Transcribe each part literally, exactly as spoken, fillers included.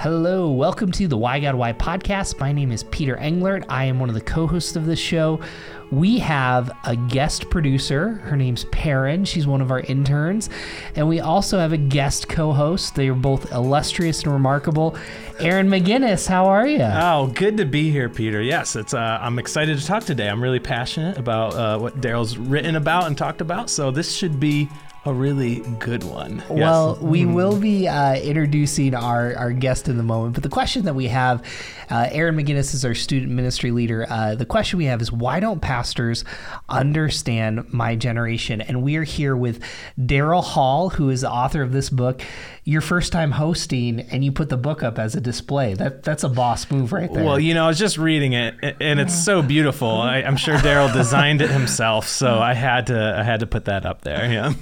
Hello, welcome to the Why God Why podcast. My name is Peter Englert. I am one of the co-hosts of this show. We have a guest producer. Her name's Perrin. She's one of our interns. And we also have a guest co-host. They are both illustrious and remarkable. Aaron McGinnis, how are you? Oh, good to be here, Peter. Yes, it's. Uh, I'm excited to talk today. I'm really passionate about uh, what Daryl's written about and talked about. So this should be a really good one. Yes. Well, we will be uh, introducing our, our guest in the moment, but the question that we have, uh, Aaron McGinnis is our student ministry leader. Uh, the question we have is, why don't pastors understand my generation? And we are here with Daryl Hall, who is the author of this book. Your first time hosting, and you put the book up as a display. That That's a boss move right there. Well, you know, I was just reading it, and it's so beautiful. I, I'm sure Daryl designed it himself, so I had to I had to put that up there. Yeah.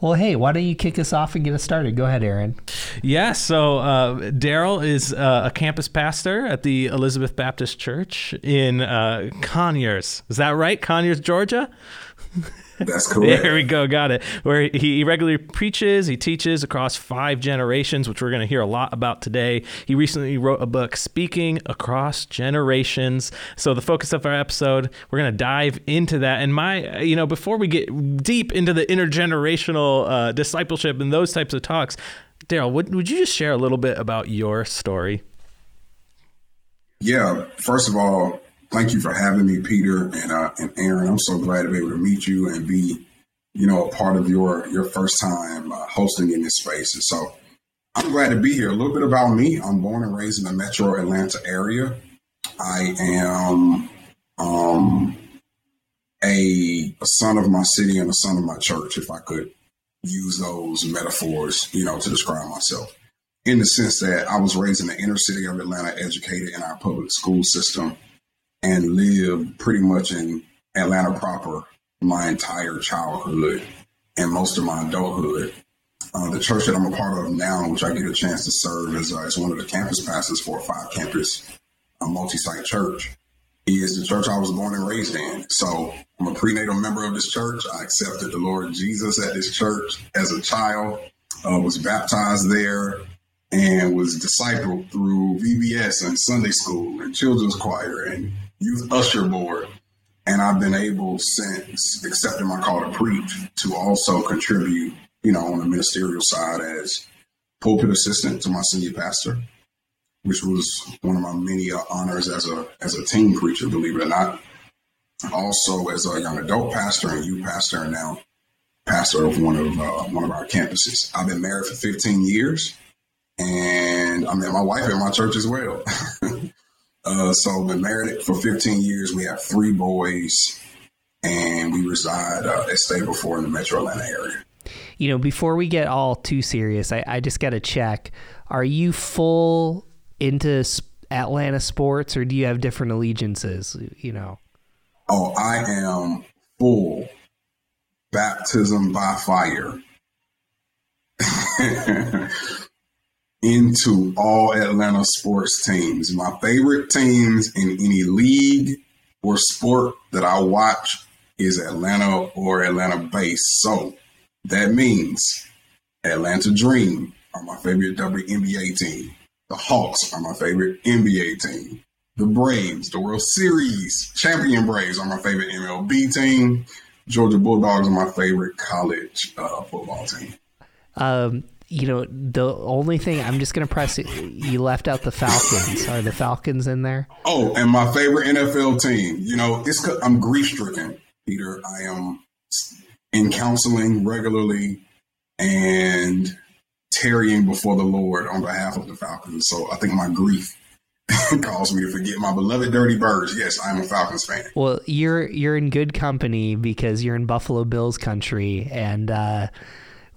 Well, hey, why don't you kick us off and get us started? Go ahead, Aaron. Yeah, so uh, Daryl is uh, a campus pastor at the Elizabeth Baptist Church in uh, Conyers. Is that right? Conyers, Georgia? That's correct. There we go. Got it. Where he regularly preaches, he teaches across five generations, which we're going to hear a lot about today. He recently wrote a book, Speaking Across Generations. So the focus of our episode, we're going to dive into that. And my, you know, before we get deep into the intergenerational uh, discipleship and those types of talks, Daryl, would, would you just share a little bit about your story? Yeah. First of all, thank you for having me, Peter and, uh, and Aaron. I'm so glad to be able to meet you and be, you know, a part of your your first time uh, hosting in this space. And so I'm glad to be here. A little bit about me. I'm born and raised in the Metro Atlanta area. I am um, a, a son of my city and a son of my church, if I could use those metaphors, you know, to describe myself, in the sense that I was raised in the inner city of Atlanta, educated in our public school system, and lived pretty much in Atlanta proper my entire childhood and most of my adulthood. Uh, the church that I'm a part of now, which I get a chance to serve as, uh, as one of the campus pastors for a five-campus a multi-site church, is the church I was born and raised in. So I'm a prenatal member of this church. I accepted the Lord Jesus at this church as a child, uh, was baptized there, and was discipled through V B S and Sunday school and children's choir and youth usher board. And I've been able, since accepting my call to preach, to also contribute, you know, on the ministerial side as pulpit assistant to my senior pastor, which was one of my many uh, honors as a as a teen preacher, believe it or not. Also as a young adult pastor and youth pastor, and now pastor of one of uh, one of our campuses. I've been married for fifteen years, and I met my wife at my church as well. Uh, so been married for fifteen years. We have three boys, and we reside uh, at Stable Four in the Metro Atlanta area. You know, before we get all too serious, I, I just got to check. Are you full into Atlanta sports, or do you have different allegiances, you know? Oh, I am full baptism by fire. Into all Atlanta sports teams, my favorite teams in any league or sport that I watch is Atlanta or Atlanta based. So that means Atlanta Dream are my favorite W N B A team. The Hawks are my favorite N B A team. The Braves, the World Series champion Braves, are my favorite M L B team. Georgia Bulldogs are my favorite college uh, football team. Um. You know, the only thing I'm just going to press it, you left out the Falcons. Are the Falcons in there? Oh, and my favorite N F L team. You know, it's I'm grief-stricken, Peter. I am in counseling regularly and tarrying before the Lord on behalf of the Falcons. So I think my grief caused me to forget my beloved Dirty Birds. Yes, I'm a Falcons fan. Well, you're you're in good company, because you're in Buffalo Bills country, and uh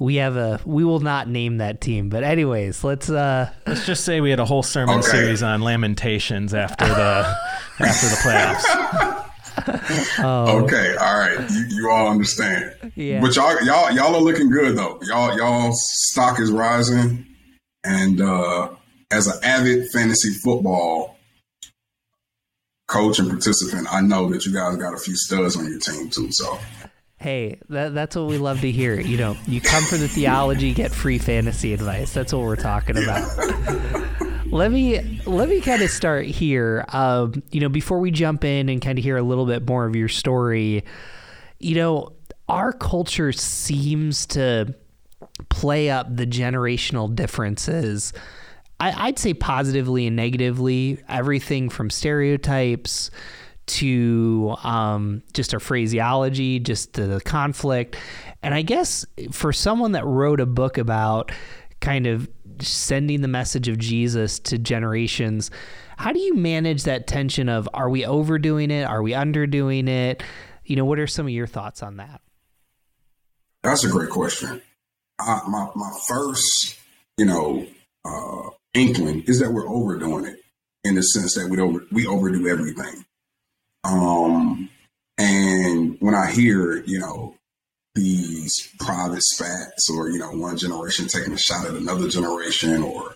We have a. We will not name that team, but anyways, let's. Uh, let's just say we had a whole sermon okay. series on Lamentations after the after the playoffs. oh. Okay, all right, you, you all understand. Yeah. But y'all, y'all, y'all are looking good though. Y'all, y'all stock is rising, and uh, as an avid fantasy football coach and participant, I know that you guys got a few studs on your team too. So. Hey, that, that's what we love to hear. You know, you come for the theology, get free fantasy advice. That's what we're talking about. Let me let me kind of start here. Um, you know, before we jump in and kind of hear a little bit more of your story, you know, our culture seems to play up the generational differences. I, I'd say positively and negatively, everything from stereotypes to um, just our phraseology, just to the conflict. And I guess for someone that wrote a book about kind of sending the message of Jesus to generations, how do you manage that tension of, are we overdoing it? Are we underdoing it? You know, what are some of your thoughts on that? That's a great question. I, my, my first, you know, uh, inkling is that we're overdoing it in the sense that we don't, we overdo everything. Um, and when I hear, you know, these private spats or, you know, one generation taking a shot at another generation or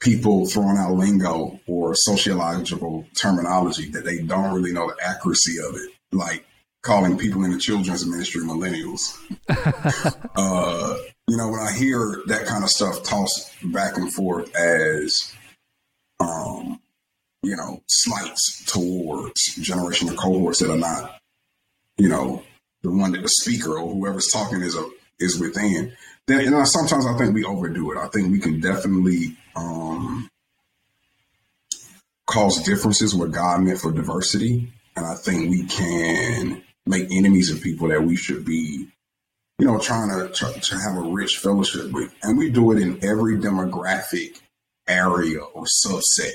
people throwing out lingo or sociological terminology that they don't really know the accuracy of it, like calling people in the children's ministry millennials. uh, you know, when I hear that kind of stuff tossed back and forth as, um, you know, slights towards generational cohorts that are not, you know, the one that the speaker or whoever's talking is a, is within. Then, you know, sometimes I think we overdo it. I think we can definitely um, cause differences where God meant for diversity. And I think we can make enemies of people that we should be, you know, trying to, try, to have a rich fellowship with. And we do it in every demographic area or subset,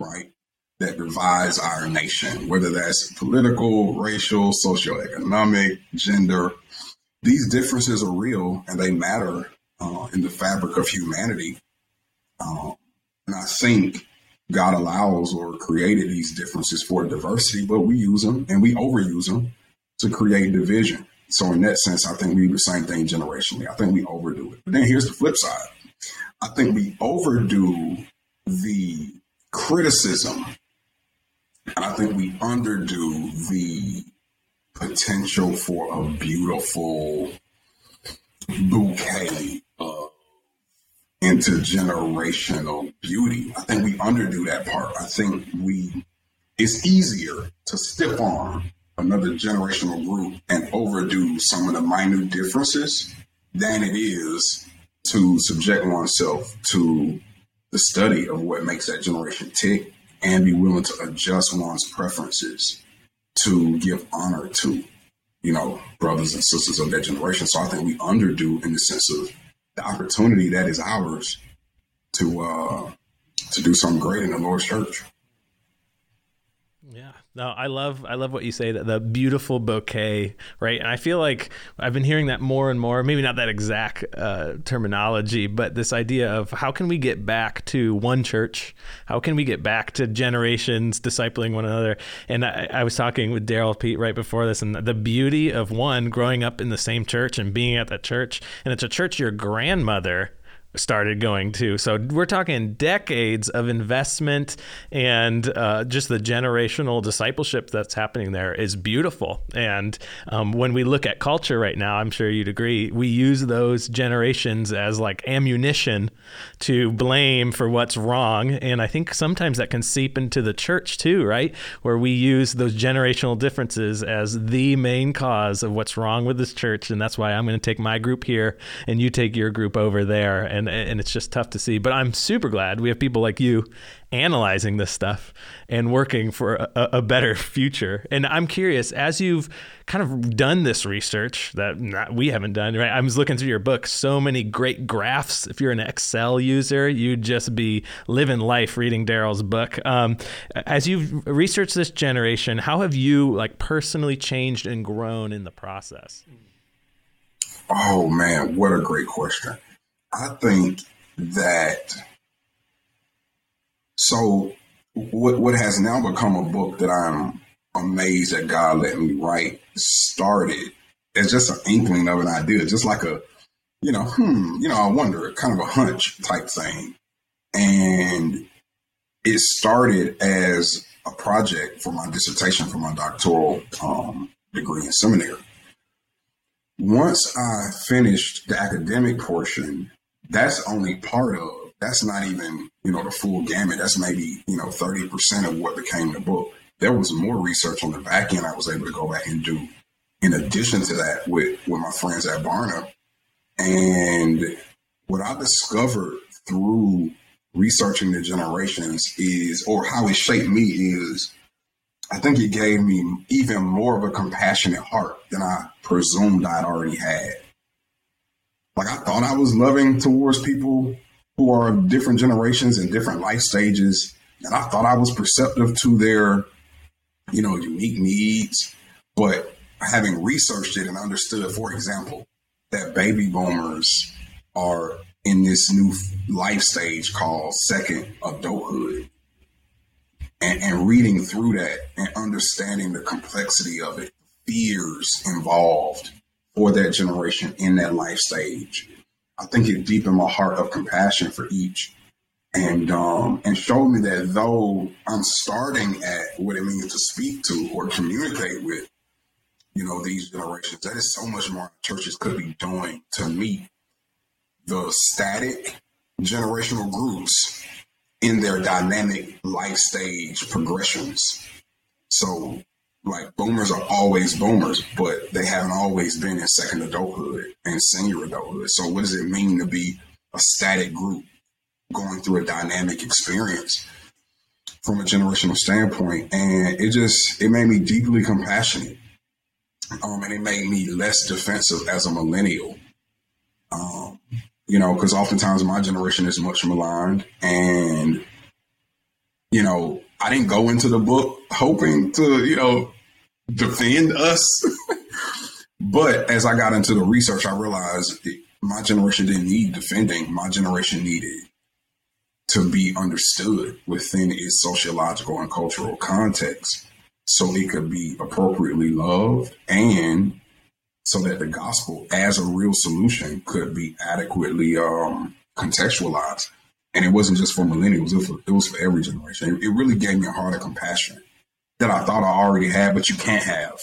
right, that divides our nation, whether that's political, racial, socioeconomic, gender. These differences are real and they matter uh, in the fabric of humanity. Uh, and I think God allows or created these differences for diversity, but we use them and we overuse them to create division. So in that sense, I think we do the same thing generationally. I think we overdo it. But then here's the flip side. I think we overdo the criticism. And I think we underdo the potential for a beautiful bouquet of intergenerational beauty. I think we underdo that part. I think we, it's easier to stiff arm another generational group and overdo some of the minute differences than it is to subject oneself to the study of what makes that generation tick, and be willing to adjust one's preferences to give honor to, you know, brothers and sisters of that generation. So I think we underdo in the sense of the opportunity that is ours to uh, to do something great in the Lord's church. Yeah, no, I love I love what you say, that the beautiful bouquet, right? And I feel like I've been hearing that more and more, maybe not that exact uh, terminology, but this idea of how can we get back to one church? How can we get back to generations discipling one another? And I, I was talking with Daryl Pete right before this, and the beauty of one growing up in the same church and being at that church, and it's a church your grandmother started going to. So we're talking decades of investment, and uh, just the generational discipleship that's happening there is beautiful. And um, when we look at culture right now, I'm sure you'd agree, we use those generations as like ammunition to blame for what's wrong. And I think sometimes that can seep into the church too, right? Where we use those generational differences as the main cause of what's wrong with this church. And that's why I'm going to take my group here and you take your group over there. And And, and it's just tough to see. But I'm super glad we have people like you analyzing this stuff and working for a, a better future. And I'm curious, as you've kind of done this research that not, we haven't done, right? I was looking through your book, so many great graphs. If you're an Excel user, you'd just be living life reading Daryl's book. Um, as you've researched this generation, how have you like personally changed and grown in the process? Oh, man, what a great question. I think that, so what what has now become a book that I'm amazed that God let me write started as just an inkling of an idea, just like a, you know, hmm, you know, I wonder, kind of a hunch type thing. And it started as a project for my dissertation for my doctoral um, degree in seminary. Once I finished the academic portion, that's only part of that's not even, you know, the full gamut. That's maybe, you know, thirty percent of what became the book. There was more research on the back end I was able to go back and do in addition to that with, with my friends at Barna. And what I discovered through researching the generations is, or how it shaped me is, I think it gave me even more of a compassionate heart than I presumed I'd already had. Like, I thought I was loving towards people who are of different generations and different life stages. And I thought I was perceptive to their, you know, unique needs. But having researched it and understood, for example, that baby boomers are in this new life stage called second adulthood. And, and reading through that and understanding the complexity of it, fears involved for that generation in that life stage, I think it deepened my heart of compassion for each, and um, and showed me that though I'm starting at what it means to speak to or communicate with, you know, these generations, that is so much more churches could be doing to meet the static generational groups in their dynamic life stage progressions. So, like, boomers are always boomers, but they haven't always been in second adulthood and senior adulthood. So what does it mean to be a static group going through a dynamic experience from a generational standpoint? And it just, it made me deeply compassionate. Um, and it made me less defensive as a millennial. Um, you know, because oftentimes my generation is much maligned, and, you know, I didn't go into the book hoping to, you know, defend us. But as I got into the research, I realized my generation didn't need defending. My generation needed to be understood within its sociological and cultural context so it could be appropriately loved, and so that the gospel as a real solution could be adequately um, contextualized. And it wasn't just for millennials, it was for, it was for every generation. It, it really gave me a heart of compassion that I thought I already had, but you can't have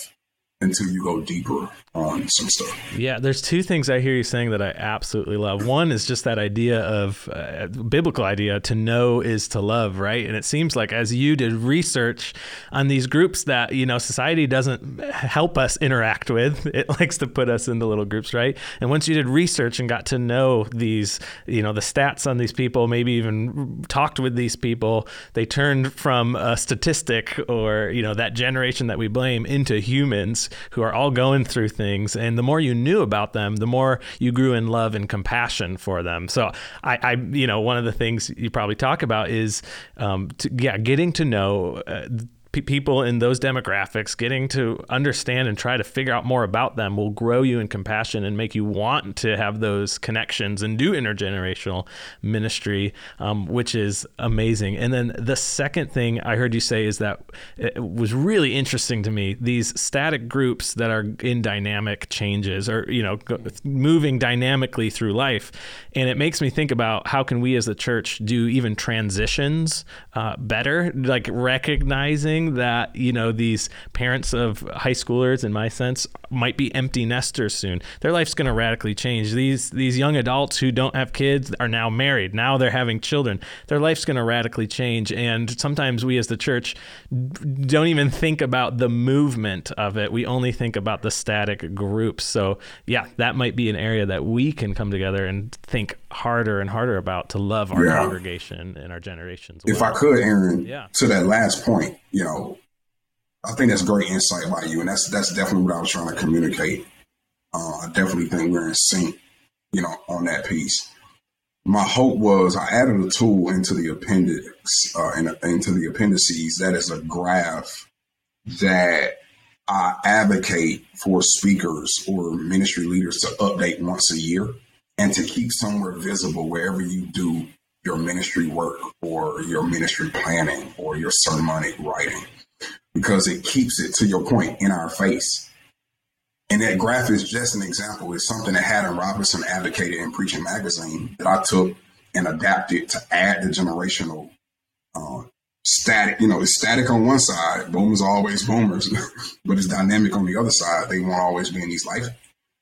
until you go deeper on some stuff. Yeah, there's two things I hear you saying that I absolutely love. One is just that idea of, uh, biblical idea, to know is to love, right? And it seems like as you did research on these groups that, you know, society doesn't help us interact with, it likes to put us into little groups, right? And once you did research and got to know these, you know, the stats on these people, maybe even talked with these people, they turned from a statistic or, you know, that generation that we blame into humans who are all going through things. And the more you knew about them, the more you grew in love and compassion for them. So I, I you know, one of the things you probably talk about is, um, to, yeah, getting to know uh, p- people in those demographics, getting to understand and try to figure out more about them will grow you in compassion and make you want to have those connections and do intergenerational ministry, um, which is amazing. And then the second thing I heard you say is that it was really interesting to me, these static groups that are in dynamic changes, or, you know, moving dynamically through life. And it makes me think about how can we as a church do even transitions uh, better, like recognizing that, you know, these parents of high schoolers, in my sense, might be empty nesters soon. Their life's going to radically change. These these young adults who don't have kids are now married. Now they're having children. Their life's going to radically change. And sometimes we as the church don't even think about the movement of it. We only think about the static groups. So yeah, that might be an area that we can come together and think harder and harder about to love our yeah. congregation and our generations. If well. I could, Aaron, yeah. to that last point, you know, I think that's great insight by you. And that's, that's definitely what I was trying to communicate. Uh, I definitely think we're in sync, you know, on that piece. My hope was I added a tool into the appendix, uh, in, into the appendices. That is a graph that I advocate for speakers or ministry leaders to update once a year and to keep somewhere visible wherever you do your ministry work or your ministry planning or your sermonic writing, because it keeps it, to your point, in our face. And that graph is just an example. It's something that Haddon Robinson advocated in Preaching Magazine that I took and adapted to add the generational uh, static. You know, it's static on one side. Boomers are always boomers, but it's dynamic on the other side. They won't always be in these life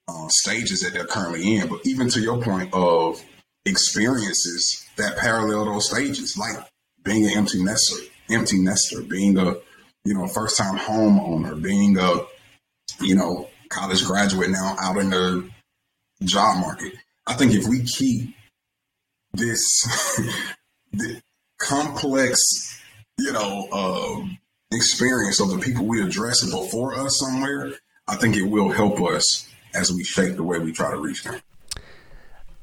uh, stages that they're currently in. But even to your point of experiences that parallel those stages, like being an empty nester, empty nester, being a, you know, first time homeowner, being a, you know, college graduate now out in the job market. I think if we keep this, this complex, you know, uh, experience of the people we address before us somewhere, I think it will help us as we shape the way we try to reach them.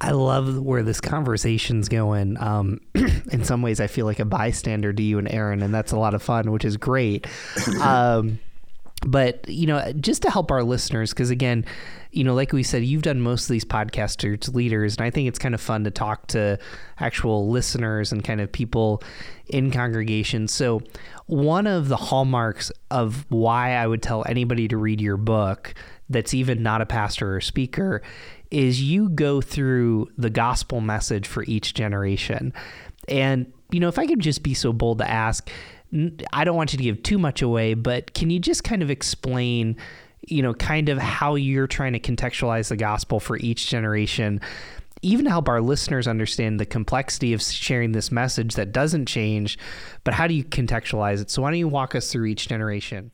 I love where this conversation's going. Um, in some ways, I feel like a bystander to you and Aaron, and that's a lot of fun, which is great. Um, but, you know, just to help our listeners, because, again, you know, like we said, you've done most of these podcasters, leaders, and I think it's kind of fun to talk to actual listeners and kind of people in congregations. So one of the hallmarks of why I would tell anybody to read your book that's even not a pastor or speaker is you go through the gospel message for each generation. And, you know, if I could just be so bold to ask, I don't want you to give too much away, but can you just kind of explain, you know, kind of how you're trying to contextualize the gospel for each generation, even to help our listeners understand the complexity of sharing this message that doesn't change, but how do you contextualize it? So why don't you walk us through each generation?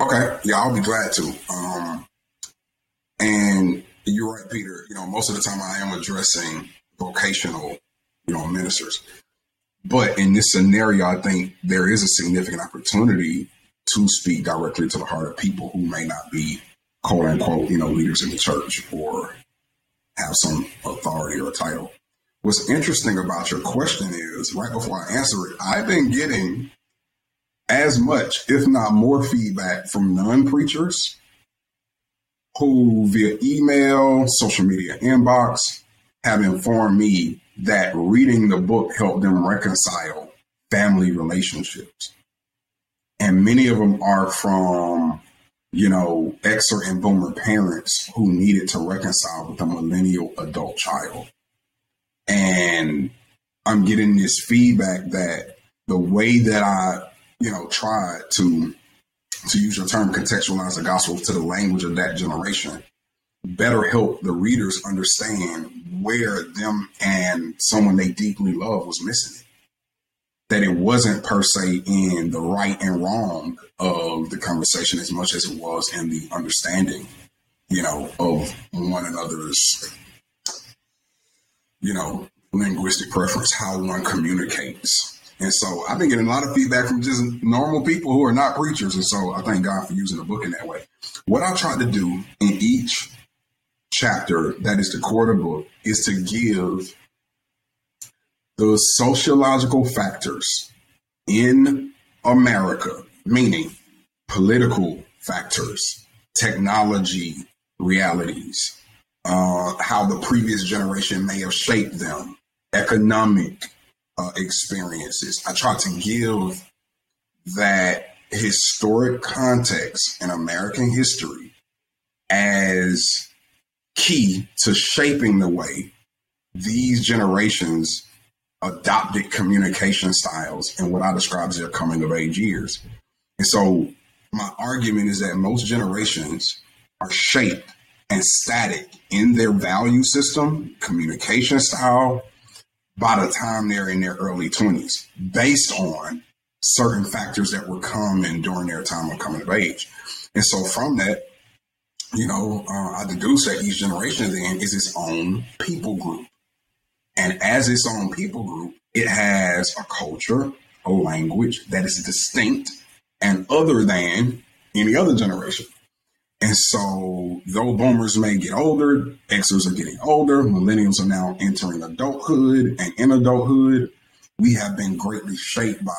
Okay. Yeah, I'll be glad to. Um, and you're right, Peter, you know, most of the time I am addressing vocational, you know, ministers, but in this scenario, I think there is a significant opportunity to speak directly to the heart of people who may not be quote unquote, you know, leaders in the church or have some authority or title. What's interesting about your question is right before I answer it, I've been getting as much, if not more, feedback from non-preachers who via email, social media inbox have informed me that reading the book helped them reconcile family relationships. And many of them are from, you know, Xer and Boomer parents who needed to reconcile with a millennial adult child. And I'm getting this feedback that the way that I, you know, tried to, to use your term, contextualize the gospel to the language of that generation, better help the readers understand where them and someone they deeply love was missing it. That it wasn't per se in the right and wrong of the conversation as much as it was in the understanding, you know, of one another's, you know, linguistic preference, how one communicates. And so I've been getting a lot of feedback from just normal people who are not preachers. And so I thank God for using the book in that way. What I tried to do in each chapter, that is the core of the book, is to give the sociological factors in America, meaning political factors, technology realities, uh, how the previous generation may have shaped them, economic Uh, experiences. I try to give that historic context in American history as key to shaping the way these generations adopted communication styles and what I describe as their coming of age years. And so my argument is that most generations are shaped and static in their value system, communication style, by the time they're in their early twenties, based on certain factors that were common during their time of coming of age. And so from that, you know, uh, I deduce that each generation then is its own people group. And as its own people group, it has a culture, a language that is distinct and other than any other generation. And so though boomers may get older, Xers are getting older, millennials are now entering adulthood, and in adulthood, we have been greatly shaped by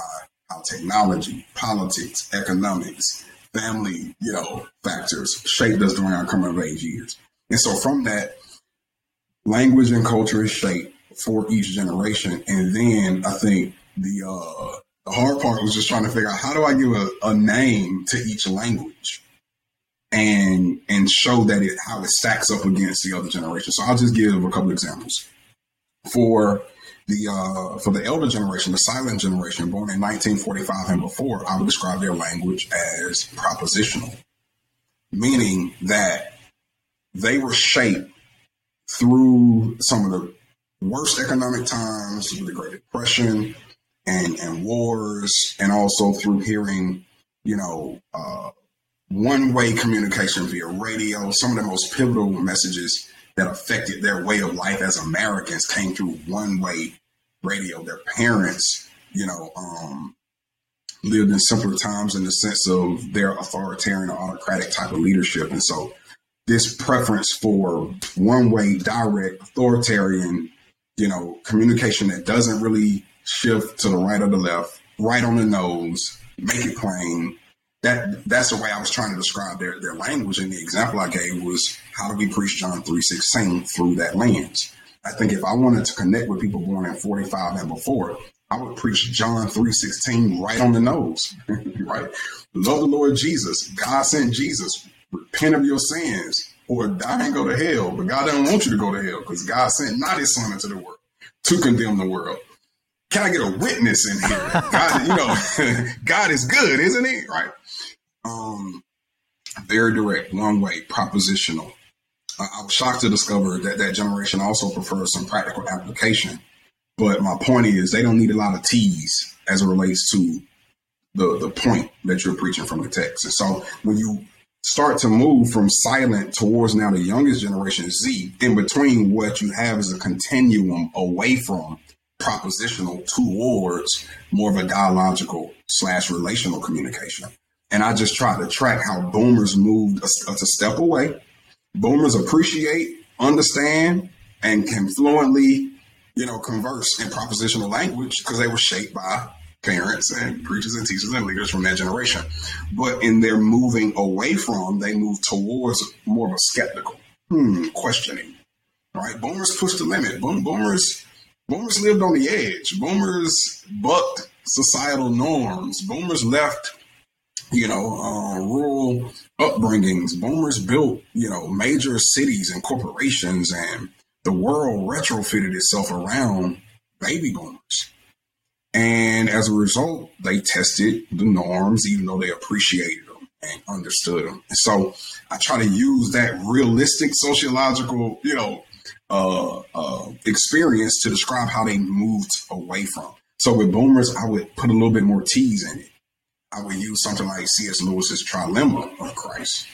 how technology, politics, economics, family, you know, factors shaped us during our coming of age years. And so from that, language and culture is shaped for each generation. And then I think the, uh, the hard part was just trying to figure out how do I give a, a name to each language and and show that it how it stacks up against the other generation. So I'll just give a couple examples. For the uh, for the elder generation, the silent generation, born in nineteen forty-five and before, I would describe their language as propositional, meaning that they were shaped through some of the worst economic times, the Great Depression and, and wars, and also through hearing, you know, uh, one-way communication via radio, some of the most pivotal messages that affected their way of life as Americans came through one-way radio. Their parents, you know, um, lived in simpler times in the sense of their authoritarian, autocratic type of leadership. And so this preference for one-way, direct, authoritarian, you know, communication that doesn't really shift to the right or the left, right on the nose, make it plain. That that's the way I was trying to describe their, their language. And the example I gave was how do we preach John three sixteen through that lens? I think if I wanted to connect with people born in forty-five and before, I would preach John three sixteen right on the nose, right? Love the Lord Jesus. God sent Jesus. Repent of your sins or die and go to hell. But God doesn't want you to go to hell because God sent not his son into the world to condemn the world. Can I get a witness in here? God, you know, God is good, isn't he? Right. Um, very direct, one way, propositional. Uh, I was shocked to discover that that generation also prefers some practical application. But my point is they don't need a lot of tease as it relates to the, the point that you're preaching from the text. And so when you start to move from silent towards now the youngest generation, Z, in between what you have is a continuum away from propositional towards more of a dialogical slash relational communication. And I just try to track how boomers moved a, a step away. Boomers appreciate, understand, and can fluently, you know, converse in propositional language because they were shaped by parents and preachers and teachers and leaders from that generation. But in their moving away from, they move towards more of a skeptical, hmm, questioning, right? Boomers push the limit. Boom, boomers. Boomers lived on the edge. Boomers bucked societal norms. Boomers left, you know, uh, rural upbringings. Boomers built, you know, major cities and corporations, and the world retrofitted itself around baby boomers. And as a result, they tested the norms, even though they appreciated them and understood them. And so I try to use that realistic sociological, you know, Uh, uh, experience to describe how they moved away from. So with boomers, I would put a little bit more tease in it. I would use something like C S. Lewis's trilemma of Christ.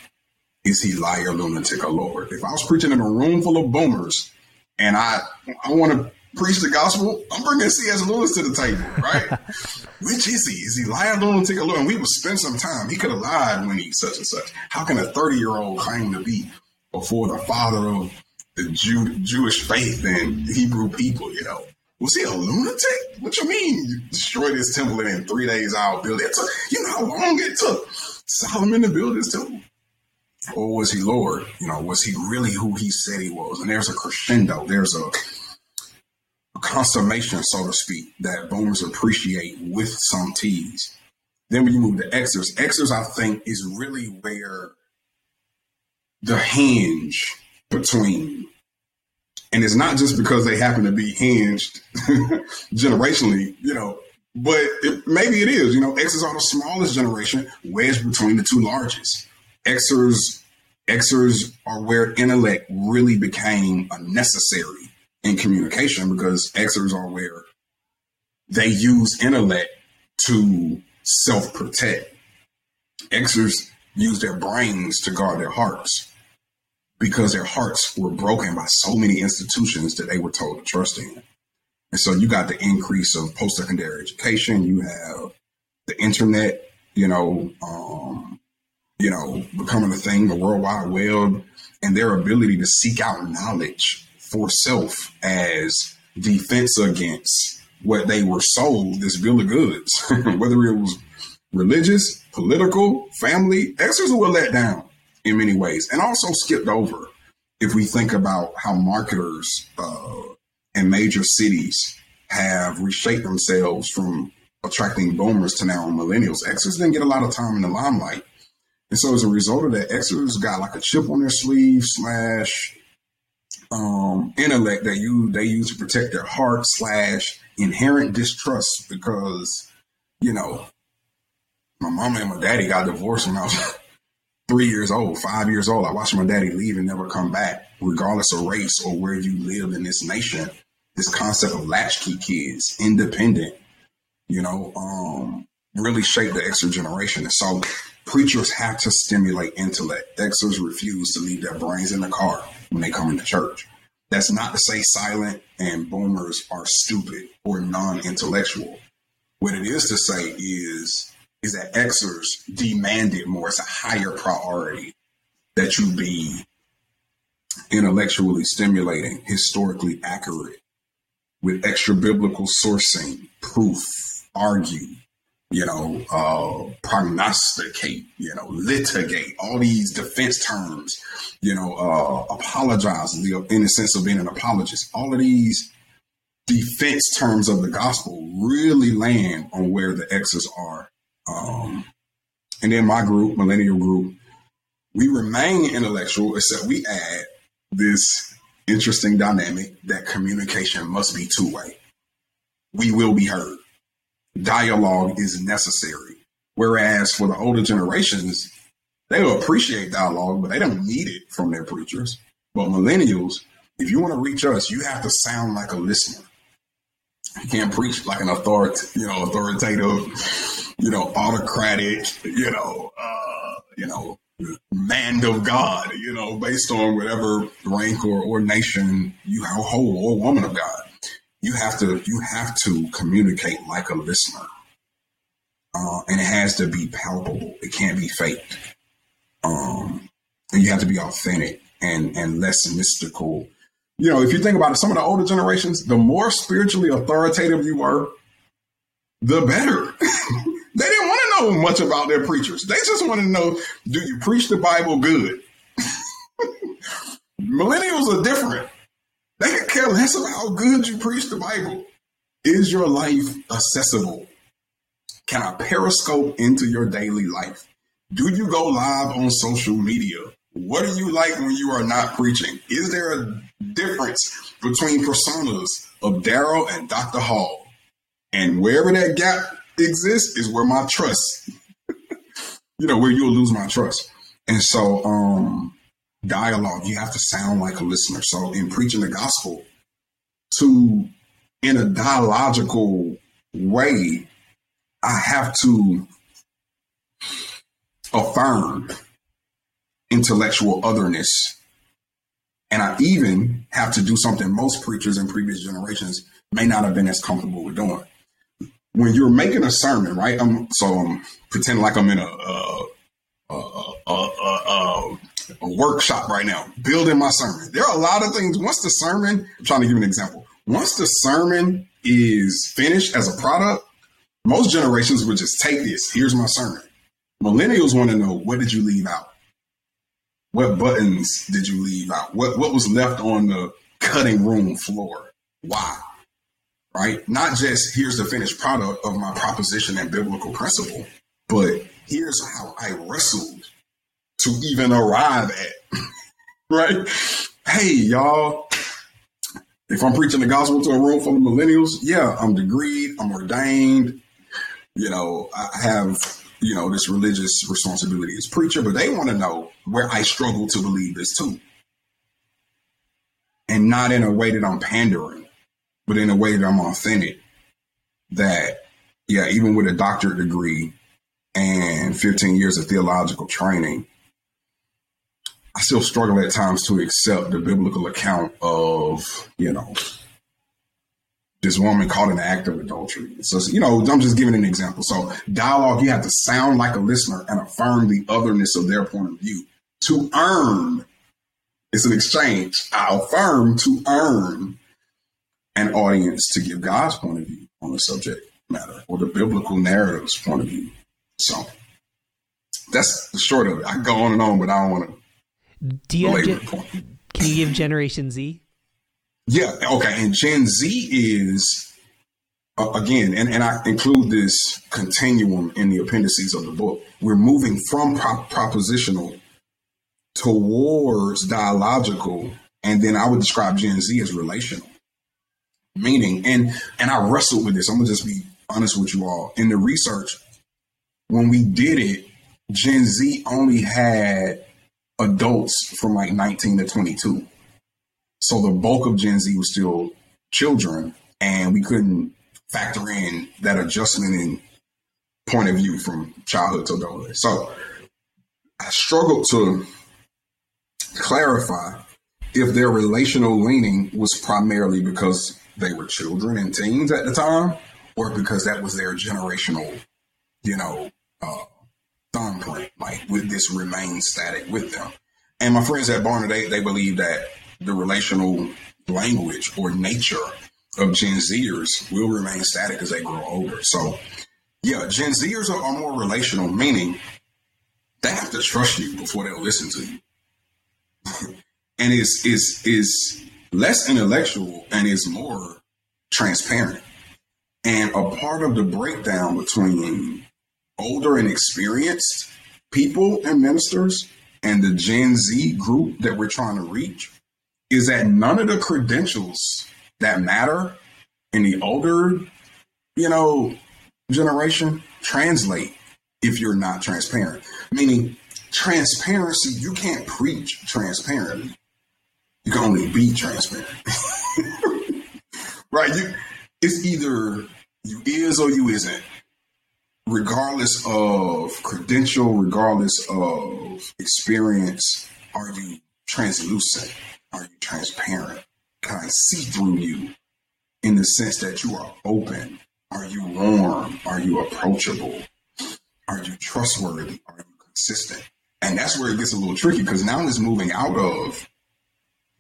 Is he liar, lunatic, or Lord? If I was preaching in a room full of boomers and I, I want to preach the gospel, I'm bringing C S. Lewis to the table, right? Which is he? Is he liar, lunatic, or Lord? And we would spend some time. He could have lied when he such and such. How can a thirty-year-old claim to be before the father of the Jew, Jewish faith and Hebrew people, you know. Was he a lunatic? What you mean? You destroy this temple and in three days I'll build it. Took, you know how long it took Solomon to build this temple? Or was he Lord? You know, was he really who he said he was? And there's a crescendo. There's a, a consummation, so to speak, that boomers appreciate with some tease. Then when you move to Xers, Xers, I think, is really where the hinge between, and it's not just because they happen to be hinged generationally, you know, but it, maybe it is, you know, Xers are the smallest generation wedged between the two largest. Xers, Xers are where intellect really became unnecessary in communication because Xers are where they use intellect to self-protect. Xers use their brains to guard their hearts, because their hearts were broken by so many institutions that they were told to trust in. And so you got the increase of post-secondary education. You have the internet, you know, um, you know, becoming a thing, the World Wide Web, and their ability to seek out knowledge for self as defense against what they were sold, this bill of goods, whether it was religious, political, family. Xers were let down in many ways, and also skipped over if we think about how marketers uh, in major cities have reshaped themselves from attracting boomers to now millennials. Xers didn't get a lot of time in the limelight. And so as a result of that, Xers got like a chip on their sleeve slash um, intellect that you they use to protect their heart slash inherent distrust because, you know, my mama and my daddy got divorced when I was three years old, five years old. I watched my daddy leave and never come back, regardless of race or where you live in this nation. this concept of latchkey kids, independent, you know, um, really shaped the Exeter generation. And so preachers have to stimulate intellect. Exeters refuse to leave their brains in the car when they come into church. That's not to say silent and boomers are stupid or non-intellectual. What it is to say is, is that Exeters demand it more. It's a higher priority that you be intellectually stimulating, historically accurate, with extra biblical sourcing, proof, argue, you know, uh, prognosticate, you know, litigate, all these defense terms, you know, uh, apologize in the sense of being an apologist. All of these defense terms of the gospel really land on where the X's are. Um, and then my group, millennial group, we remain intellectual, except we add this interesting dynamic that communication must be two-way. We will be heard. Dialogue is necessary. Whereas for the older generations, they will appreciate dialogue, but they don't need it from their preachers. But millennials, if you want to reach us, you have to sound like a listener. You can't preach like an authority, you know, authoritative, you know, autocratic, you know, uh, you know, man of God, you know, based on whatever rank or, or nation you hold, or woman of God. You have to you have to communicate like a listener, uh, and it has to be palpable. It can't be faked. Um, and you have to be authentic and and less mystical. You know, if you think about it, some of the older generations, the more spiritually authoritative you were, the better. They didn't want to know much about their preachers. They just wanted to know, do you preach the Bible good? Millennials are different. They could care less about how good you preach the Bible. Is your life accessible? Can I periscope into your daily life? Do you go live on social media? What do you like when you are not preaching? Is there a difference between personas of Daryl and Doctor Hall? And wherever that gap exists is where my trust, you know, where you'll lose my trust. And so, um, dialogue, you have to sound like a listener. So in preaching the gospel to in a dialogical way, I have to affirm intellectual otherness. And I even have to do something most preachers in previous generations may not have been as comfortable with doing. When you're making a sermon, right? I'm, so I'm pretending like I'm in a, uh, uh, uh, uh, uh, a workshop right now, building my sermon. There are a lot of things. Once the sermon, I'm trying to give you an example. Once the sermon is finished as a product, most generations would just take this. Here's my sermon. Millennials want to know, what did you leave out? What buttons did you leave out? What what was left on the cutting room floor? Why? Right? Not just here's the finished product of my proposition and biblical principle, but here's how I wrestled to even arrive at, right? Hey, y'all, if I'm preaching the gospel to a room full of millennials, yeah, I'm degreed, I'm ordained, you know, I have, you know, this religious responsibility as preacher, but they want to know where I struggle to believe this too. And not in a way that I'm pandering, but in a way that I'm authentic, that, yeah, even with a doctorate degree and fifteen years of theological training, I still struggle at times to accept the biblical account of, you know, this woman caught in the act of adultery. So, you know, I'm just giving an example. So dialogue, you have to sound like a listener and affirm the otherness of their point of view. To earn, it's an exchange. I affirm to earn an audience to give God's point of view on the subject matter or the biblical narrative's point of view. So that's the short of it. I can go on and on, but I don't want to. Do you have gen- can you give Generation Z? Yeah. Okay. And Gen Z is, uh, again, and, and I include this continuum in the appendices of the book. We're moving from prop- propositional towards dialogical. And then I would describe Gen Z as relational. Meaning, and, and I wrestled with this. I'm going to just be honest with you all. In the research, when we did it, Gen Z only had adults from like nineteen to twenty-two. So the bulk of Gen Z was still children, and we couldn't factor in that adjustment in point of view from childhood to adulthood. So I struggled to clarify if their relational leaning was primarily because they were children and teens at the time, or because that was their generational, you know, uh, thumbprint. Like, would this remain static with them? And my friends at Barna, they, they believe that the relational language or nature of Gen Zers will remain static as they grow older. So, yeah, Gen Zers are, are more relational, meaning they have to trust you before they'll listen to you. And it's, it's, it's less intellectual and it's more transparent. And a part of the breakdown between older and experienced people and ministers and the Gen Z group that we're trying to reach is that none of the credentials that matter in the older, you know, generation translate if you're not transparent. Meaning transparency, you can't preach transparently. You can only be transparent. Right? You, it's either you is or you isn't. Regardless of credential, regardless of experience, are you translucent? Are you transparent? Can I see through you in the sense that you are open? Are you warm? Are you approachable? Are you trustworthy? Are you consistent? And that's where it gets a little tricky, because now it's moving out of,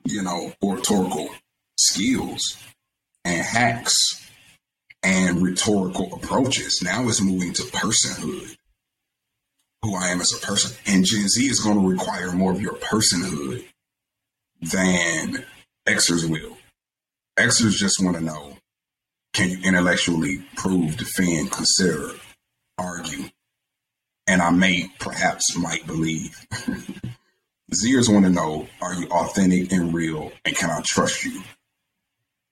you know, oratorical skills and hacks and rhetorical approaches. Now it's moving to personhood, who I am as a person. And Gen Z is going to require more of your personhood than Xers will. Xers just want to know, can you intellectually prove, defend, consider, argue? And I may, perhaps, might believe. Zers want to know, are you authentic and real? And can I trust you?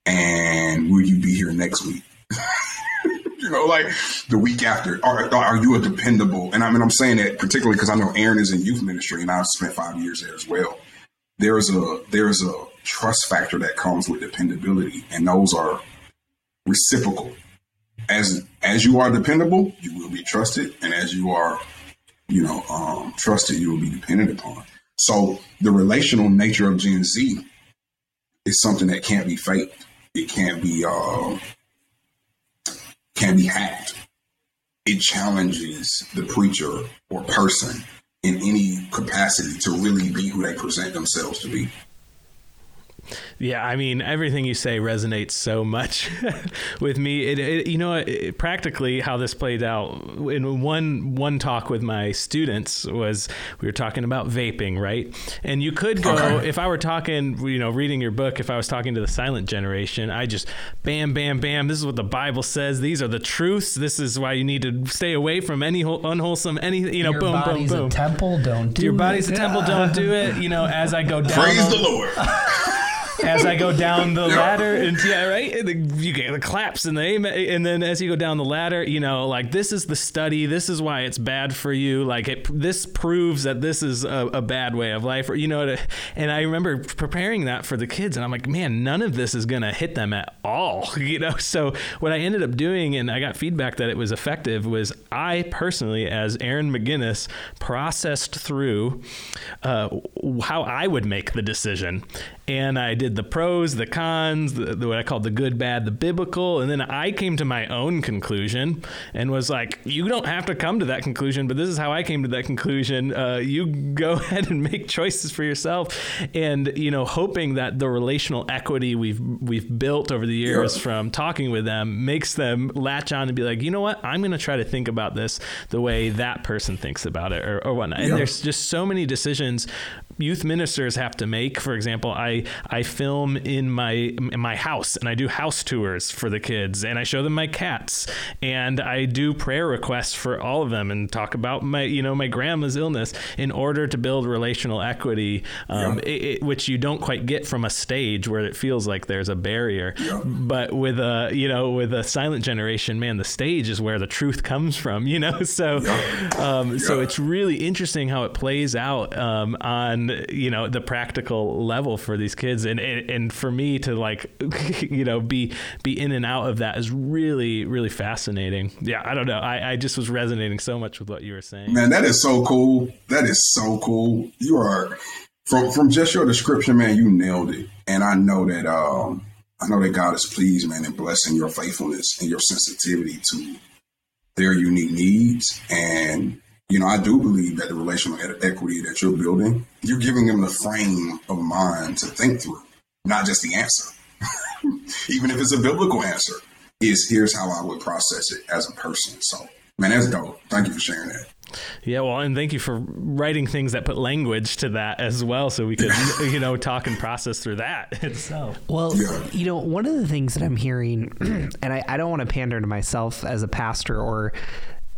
And will you be here next week? You know, like the week after, are, are you a dependable? And I mean, I'm saying that particularly because I know Aaron is in youth ministry and I've spent five years there as well. There's a, there's a trust factor that comes with dependability, and those are reciprocal. As, as you are dependable, you will be trusted. And as you are, you know, um, trusted, you will be depended upon. So the relational nature of Gen Z is something that can't be faked. It can't be, uh, can be hacked. It challenges the preacher or person in any capacity to really be who they present themselves to be. Yeah, I mean, everything you say resonates so much with me. It, it, you know, it, practically how this played out in one one talk with my students was we were talking about vaping, right? And you could go, okay. If I were talking, you know, reading your book, if I was talking to the silent generation, I just bam, bam, bam. This is what the Bible says. These are the truths. This is why you need to stay away from any unwholesome, any, you know, your boom, boom, boom. Your body's a temple, don't do it. Your body's a temple, don't do it. You know, as I go down. Praise the Lord. As I go down the yeah. ladder, and yeah, right, and the, you get the claps and the amen, and then as you go down the ladder, you know, like this is the study, this is why it's bad for you, like it, this proves that this is a, a bad way of life, or you know. And I remember preparing that for the kids, and I'm like, man, none of this is gonna hit them at all, you know. So what I ended up doing, and I got feedback that it was effective, was I personally, as Aaron McGinnis, processed through uh, how I would make the decision, and I did the pros, the cons, the, the, what I called the good, bad, the biblical. And then I came to my own conclusion and was like, you don't have to come to that conclusion, but this is how I came to that conclusion. Uh, you go ahead and make choices for yourself. And, you know, hoping that the relational equity we've, we've built over the years yeah. from talking with them makes them latch on and be like, you know what, I'm going to try to think about this the way that person thinks about it, or, or whatnot. Yeah. And there's just so many decisions youth ministers have to make. For example, I, I film in my in my house, and I do house tours for the kids, and I show them my cats, and I do prayer requests for all of them, and talk about my, you know, my grandma's illness in order to build relational equity, um, yeah. it, it, which you don't quite get from a stage where it feels like there's a barrier. Yeah. But with a, you know, with a silent generation, man, the stage is where the truth comes from, you know. So, yeah. Um, yeah. so it's really interesting how it plays out um, on on, you know, the practical level for these kids. And, and, and for me to like, you know, be, be in and out of that is really, really fascinating. Yeah. I don't know. I, I just was resonating so much with what you were saying. Man, that is so cool. That is so cool. You are from, from just your description, man, you nailed it. And I know that, um, I know that God is pleased, man, and blessing your faithfulness and your sensitivity to their unique needs. And, you know, I do believe that the relational equity that you're building, you're giving them the frame of mind to think through, not just the answer. Even if it's a biblical answer, is here's how I would process it as a person. So, man, that's dope. Thank you for sharing that. Yeah, well, and thank you for writing things that put language to that as well, so we could, you know, talk and process through that itself. Well, yeah. You know, one of the things that I'm hearing, and I, I don't want to pander to myself as a pastor or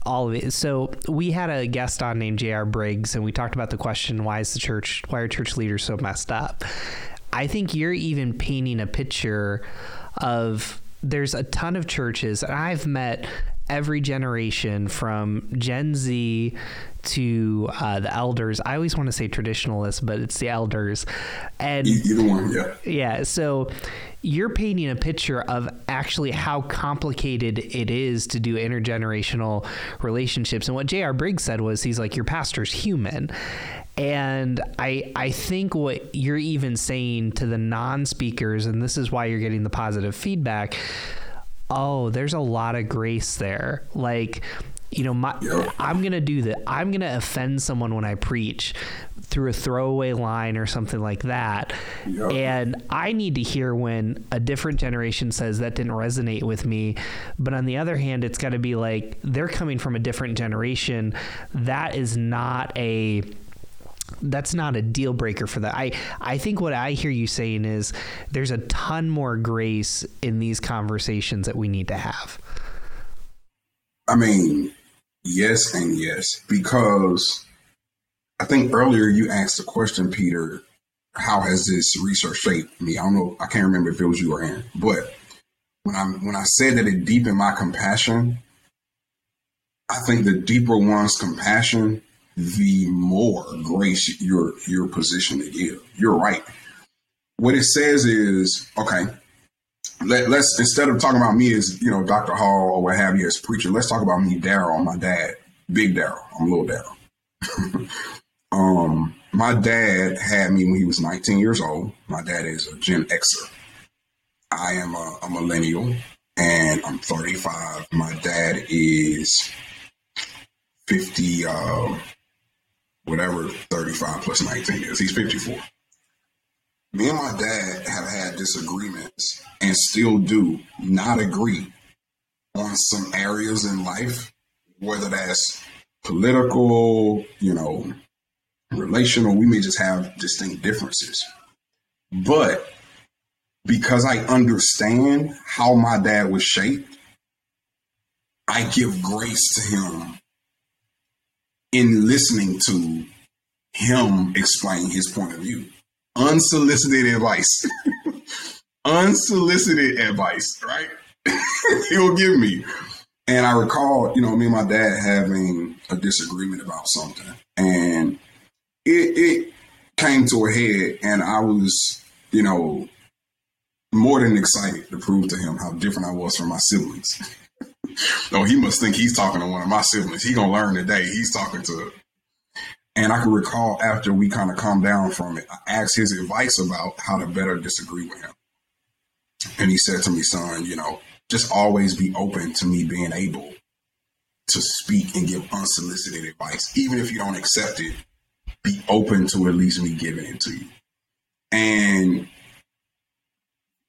all of it. So we had a guest on named J R Briggs, and we talked about the question, why is the church, why are church leaders so messed up? I think you're even painting a picture of there's a ton of churches, and I've met every generation from Gen Z to uh, the elders. I always want to say traditionalists, but it's the elders. And either one, yeah. Yeah. So you're painting a picture of actually how complicated it is to do intergenerational relationships. And what J R Briggs said was, he's like, your pastor's human. And I, I think what you're even saying to the non-speakers, and this is why you're getting the positive feedback, oh, there's a lot of grace there. Like, you know, my, yeah. I'm going to do that. I'm going to offend someone when I preach through a throwaway line or something like that. Yeah. And I need to hear when a different generation says that didn't resonate with me. But on the other hand, it's got to be like, they're coming from a different generation. That is not a... that's not a deal breaker for that. I, I think what I hear you saying is there's a ton more grace in these conversations that we need to have. I mean, yes and yes, because I think earlier you asked the question, Peter, how has this research shaped me? I don't know. I can't remember if it was you or Aaron, but when I when I said that it deepened my compassion, I think the deeper one's compassion, the more grace your your position to give. You're right. What it says is, okay, let, let's, instead of talking about me as, you know, Doctor Hall or what have you as preacher, let's talk about me, Daryl, my dad, big Daryl. I'm little Daryl. um, my dad had me when he was nineteen years old. My dad is a Gen Xer. I am a, a millennial and I'm thirty-five. My dad is fifty, uh, whatever thirty-five plus nineteen is, he's fifty-four. Me and my dad have had disagreements and still do not agree on some areas in life, whether that's political, you know, relational, we may just have distinct differences. But because I understand how my dad was shaped, I give grace to him in listening to him explain his point of view. Unsolicited advice, unsolicited advice, right? He'll give me. And I recall, you know, me and my dad having a disagreement about something, and it, it came to a head, and I was, you know, more than excited to prove to him how different I was from my siblings. Oh, he must think he's talking to one of my siblings. He gonna learn today. He's talking to. And I can recall after we kind of calmed down from it, I asked his advice about how to better disagree with him. And he said to me, son, you know, just always be open to me being able to speak and give unsolicited advice. Even if you don't accept it, be open to at least me giving it to you. And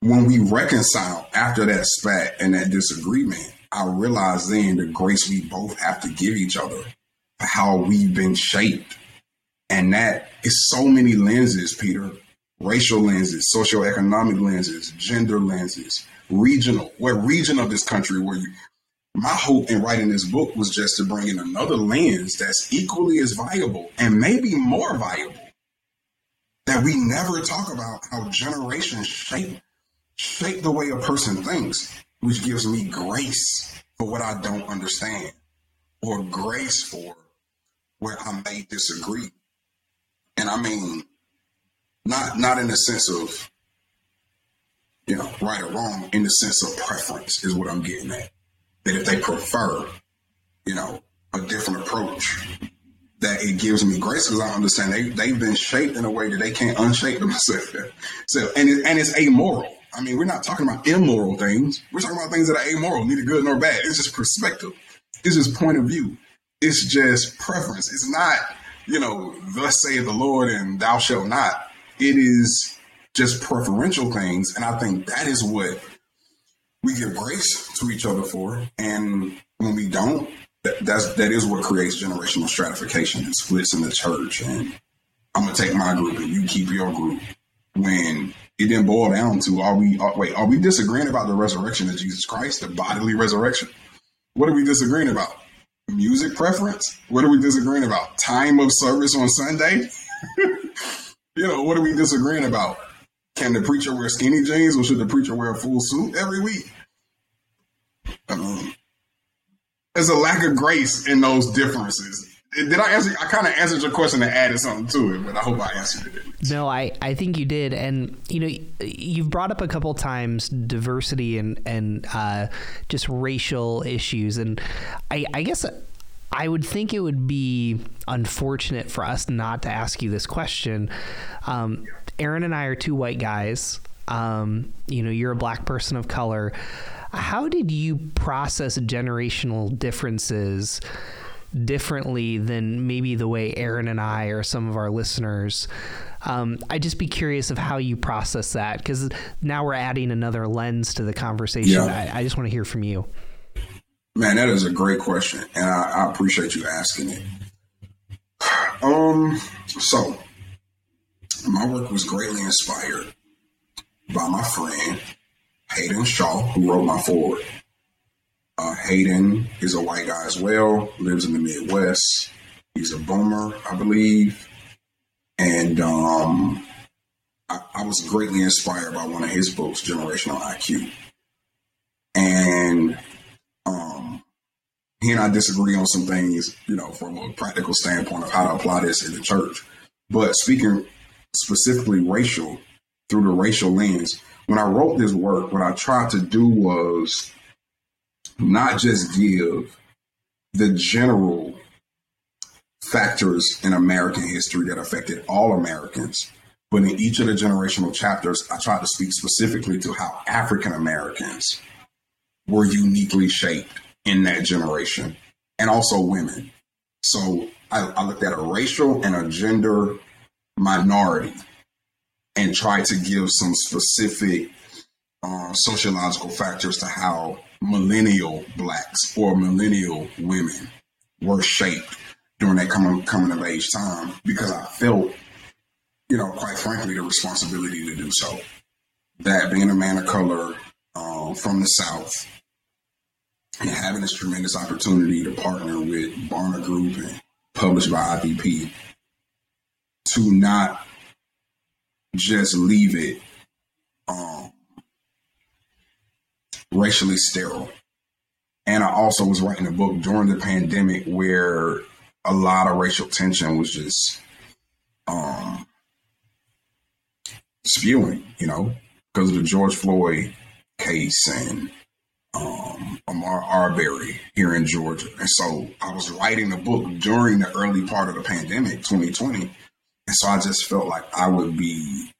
when we reconciled after that spat and that disagreement, I realized then the grace we both have to give each other for how we've been shaped. And that is so many lenses, Peter, racial lenses, socioeconomic lenses, gender lenses, regional, what region of this country where you, my hope in writing this book was just to bring in another lens that's equally as viable and maybe more viable, that we never talk about how generations shape, shape the way a person thinks, which gives me grace for what I don't understand or grace for where I may disagree. And I mean, Not not in the sense of, you know, right or wrong, in the sense of preference is what I'm getting at. That if they prefer, you know, a different approach, that it gives me grace because I understand they, they've been shaped in a way that they can't unshape themselves. So, and, it, and it's amoral. I mean, we're not talking about immoral things. We're talking about things that are amoral, neither good nor bad. It's just perspective. It's just point of view. It's just preference. It's not, you know, thus saith the Lord and thou shalt not. It is just preferential things. And I think that is what we give grace to each other for. And when we don't, that, that's, that is what creates generational stratification and splits in the church. And I'm going to take my group and you keep your group. When it didn't boil down to, are we, are, wait, are we disagreeing about the resurrection of Jesus Christ, the bodily resurrection? What are we disagreeing about? Music preference? What are we disagreeing about? Time of service on Sunday? You know, what are we disagreeing about? Can the preacher wear skinny jeans or should the preacher wear a full suit every week? I mean, there's a lack of grace in those differences. Did I answer? I kind of answered your question and added something to it, but I hope I answered it. No, I, I think you did. And, you know, you've brought up a couple times diversity and, and uh, just racial issues. And I, I guess I would think it would be unfortunate for us not to ask you this question. Um, Aaron and I are two white guys. Um, you know, you're a black person of color. How did you process generational differences differently than maybe the way Aaron and I or some of our listeners? Um, I'd just be curious of how you process that, because now we're adding another lens to the conversation. Yeah. I, I just want to hear from you. Man, that is a great question, and I, I appreciate you asking it. Um, so my work was greatly inspired by my friend Hayden Shaw, who wrote my foreword. Uh, Hayden is a white guy as well, lives in the Midwest. He's a boomer, I believe. And um, I, I was greatly inspired by one of his books, Generational I Q. And um, he and I disagree on some things, you know, from a practical standpoint of how to apply this in the church. But speaking specifically racial, through the racial lens, when I wrote this work, what I tried to do was not just give the general factors in American history that affected all Americans, but in each of the generational chapters, I tried to speak specifically to how African Americans were uniquely shaped in that generation, and also women. So I, I looked at a racial and a gender minority and tried to give some specific uh, sociological factors to how millennial blacks or millennial women were shaped during that coming coming of age time, because I felt, you know, quite frankly, the responsibility to do so. That being a man of color uh, from the South and having this tremendous opportunity to partner with Barna Group and published by I V P, to not just leave it um, racially sterile. And I also was writing a book during the pandemic where a lot of racial tension was just um, spewing, you know, because of the George Floyd case and um, Omar Arbery here in Georgia. And so I was writing a book during the early part of the pandemic, twenty twenty. And so I just felt like I would be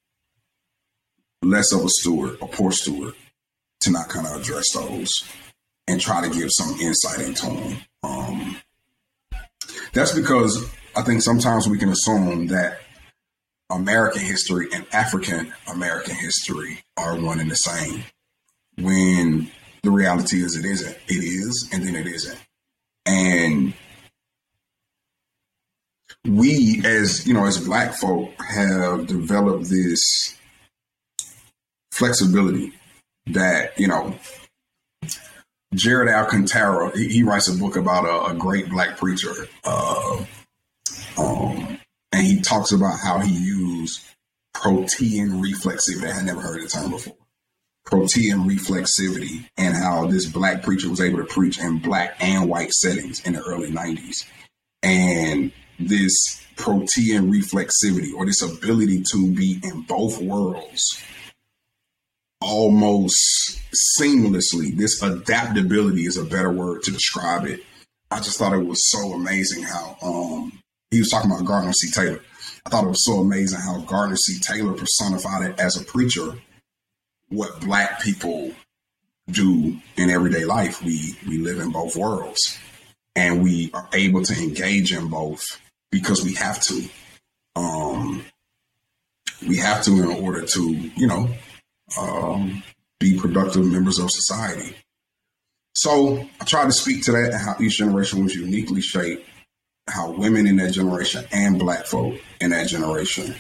less of a steward, a poor steward, to not kind of address those and try to give some insight into them. Um, that's because I think sometimes we can assume that American history and African American history are one and the same, when the reality is it isn't. It is, and then it isn't. And we, as you know, as Black folk, have developed this flexibility that, you know, Jared Alcantara, he, he writes a book about a, a great Black preacher. Uh, um, and he talks about how he used protean reflexivity. I had never heard the term before. Protean reflexivity, and how this Black preacher was able to preach in Black and white settings in the early nineties. And this protean reflexivity, or this ability to be in both worlds almost seamlessly. This adaptability is a better word to describe it. I just thought it was so amazing how um, he was talking about Gardner C. Taylor. I thought it was so amazing how Gardner C. Taylor personified it as a preacher, what Black people do in everyday life. We we live in both worlds, and we are able to engage in both because we have to. Um, we have to in order to, you know, um, be productive members of society. So I tried to speak to that and how each generation was uniquely shaped, how women in that generation and Black folk in that generation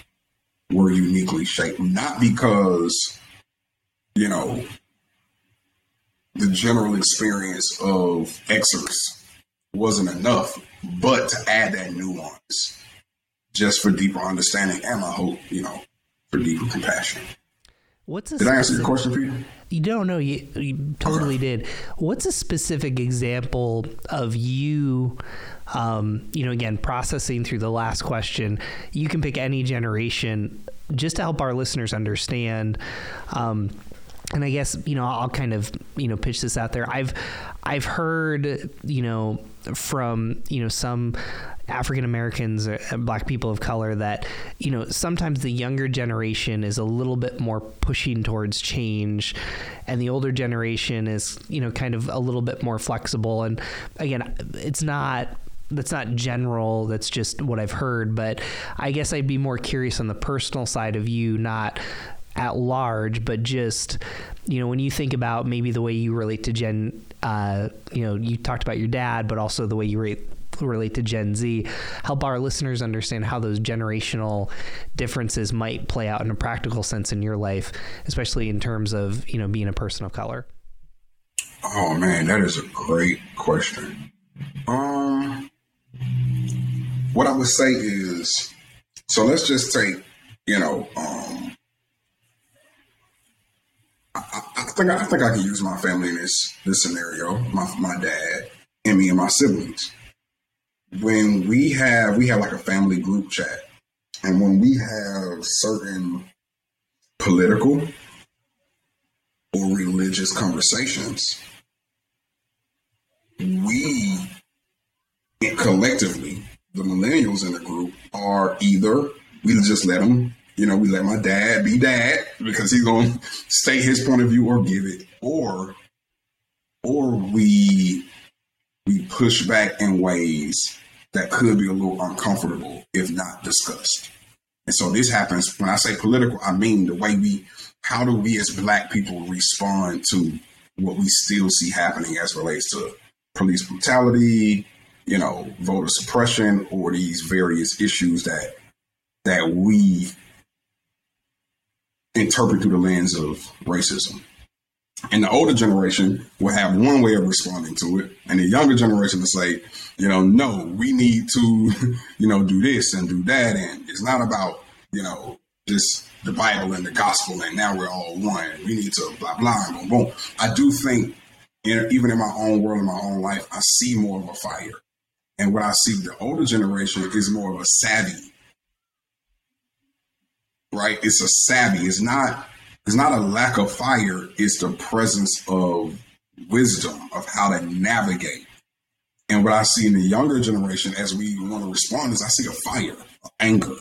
were uniquely shaped, not because, you know, the general experience of Xers wasn't enough, but to add that nuance just for deeper understanding and I hope, you know, for deeper compassion. What's a did specific, I answer your question, Peter? You don't know. You, you totally okay. did. What's a specific example of you, um, you know, again, processing through the last question? You can pick any generation just to help our listeners understand. Um, and I guess, you know, I'll kind of, you know, pitch this out there. I've I've heard, you know, from, you know, some African Americans, Black people of color, that, you know, sometimes the younger generation is a little bit more pushing towards change and the older generation is, you know, kind of a little bit more flexible. And again, it's not, that's not general. That's just what I've heard. But I guess I'd be more curious on the personal side of you, not at large, but just, you know, when you think about maybe the way you relate to Gen, uh, you know, you talked about your dad, but also the way you relate relate to Gen Z, help our listeners understand how those generational differences might play out in a practical sense in your life, especially in terms of, you know, being a person of color. Oh man, that is a great question. Um, what I would say is, so let's just take, you know, um, I, I think, I think I can use my family in this, this scenario, my, my dad and me and my siblings. When we have, we have like a family group chat, and when we have certain political or religious conversations, we collectively, the millennials in the group, are either, we just let them, you know, we let my dad be dad because he's going to state his point of view or give it, or, or we, we push back in ways that could be a little uncomfortable if not discussed. And so this happens, when I say political, I mean the way we, how do we as Black people respond to what we still see happening as relates to police brutality, you know, voter suppression, or these various issues that, that we interpret through the lens of racism. And the older generation will have one way of responding to it. And the younger generation will say, you know, no, we need to, you know, do this and do that. And it's not about, you know, just the Bible and the gospel. And now we're all one. We need to blah, blah, boom, boom. I do think, you know, even in my own world, in my own life, I see more of a fire. And what I see the older generation is more of a savvy. Right? It's a savvy. It's not. It's not a lack of fire, it's the presence of wisdom of how to navigate. And what I see in the younger generation as we want to respond is I see a fire, an anger,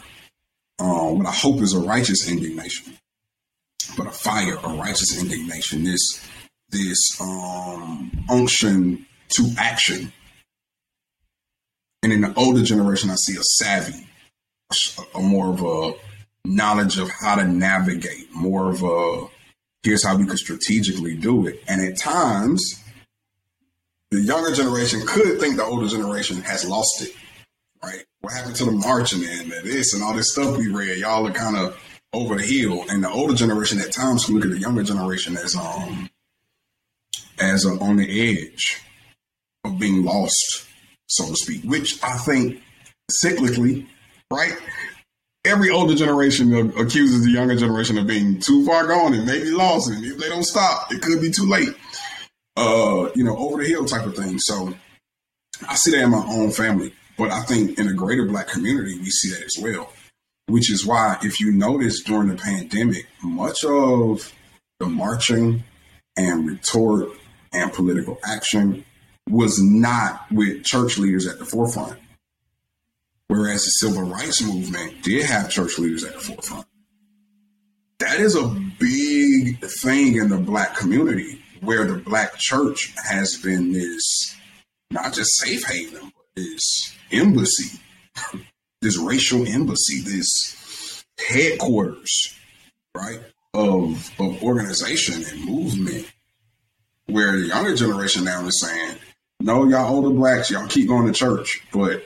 um, what I hope is a righteous indignation, but a fire, a righteous indignation, this, this um, unction to action. And in the older generation, I see a savvy, a, a more of a knowledge of how to navigate, more of a, here's how we could strategically do it. And at times, the younger generation could think the older generation has lost it, right? What happened to the marching and this and all this stuff we read? Y'all are kind of over the hill. And the older generation at times can look at the younger generation as um as a, on the edge of being lost, so to speak, which I think cyclically, right? Every older generation accuses the younger generation of being too far gone and maybe lost. And if they don't stop, it could be too late. Uh, you know, over the hill type of thing. So I see that in my own family. But I think in the greater Black community, we see that as well, which is why, if you notice during the pandemic, much of the marching and retort and political action was not with church leaders at the forefront, whereas the civil rights movement did have church leaders at the forefront. That is a big thing in the Black community, where the Black church has been this, not just safe haven, but this embassy, this racial embassy, this headquarters, right, of, of organization and movement, where the younger generation now is saying, no, y'all older Blacks, y'all keep going to church, but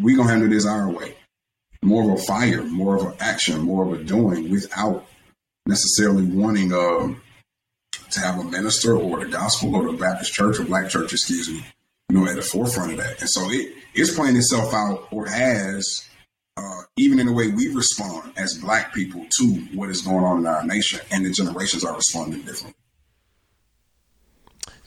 we gonna handle this our way. More of a fire, more of an action, more of a doing, without necessarily wanting um, to have a minister or the gospel or the Baptist church or Black church, excuse me, you know, at the forefront of that. And so it is playing itself out, or has, uh, even in the way we respond as Black people to what is going on in our nation, and the generations are responding differently.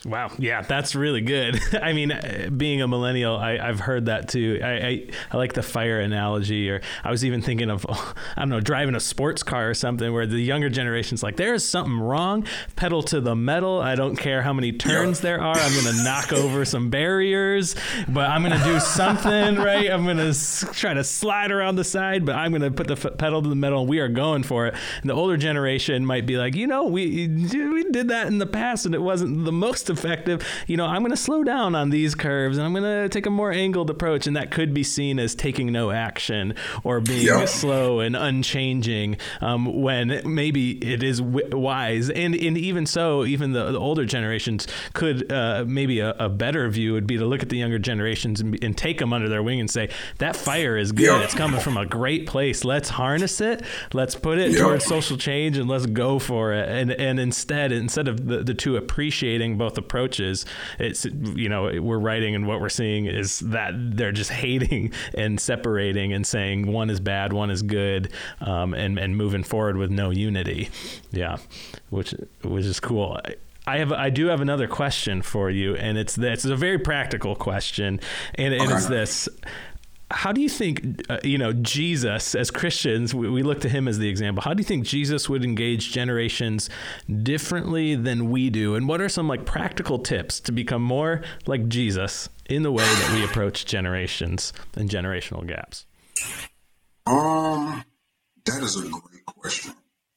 Wow. Yeah, that's really good. I mean, being a millennial, I, I've heard that too. I, I, I like the fire analogy, or I was even thinking of, I don't know, driving a sports car or something, where the younger generation's like, there is something wrong. Pedal to the metal. I don't care how many turns there are. I'm going to knock over some barriers, but I'm going to do something, right? I'm going to s- try to slide around the side, but I'm going to put the f- pedal to the metal. And we are going for it. And the older generation might be like, you know, we, we did that in the past and it wasn't the most effective. You know, I'm going to slow down on these curves and I'm going to take a more angled approach. And that could be seen as taking no action or being yeah. slow and unchanging, um, when maybe it is w- wise. And and even so, even the, the older generations could, uh, maybe a, a better view would be to look at the younger generations and, and take them under their wing and say, that fire is good. Yeah. It's coming from a great place. Let's harness it. Let's put it yeah. towards social change and let's go for it. And and instead, instead of the, the two appreciating both approaches, it's, you know, we're writing and what we're seeing is that they're just hating and separating and saying one is bad, one is good, um, and and moving forward with no unity. Yeah, which which is cool. I have I do have another question for you, and it's this. It's a very practical question, and it is this. How do you think, uh, you know, Jesus, as Christians, we, we look to him as the example. How do you think Jesus would engage generations differently than we do? And what are some like practical tips to become more like Jesus in the way that we approach generations and generational gaps? Um, that is a great question.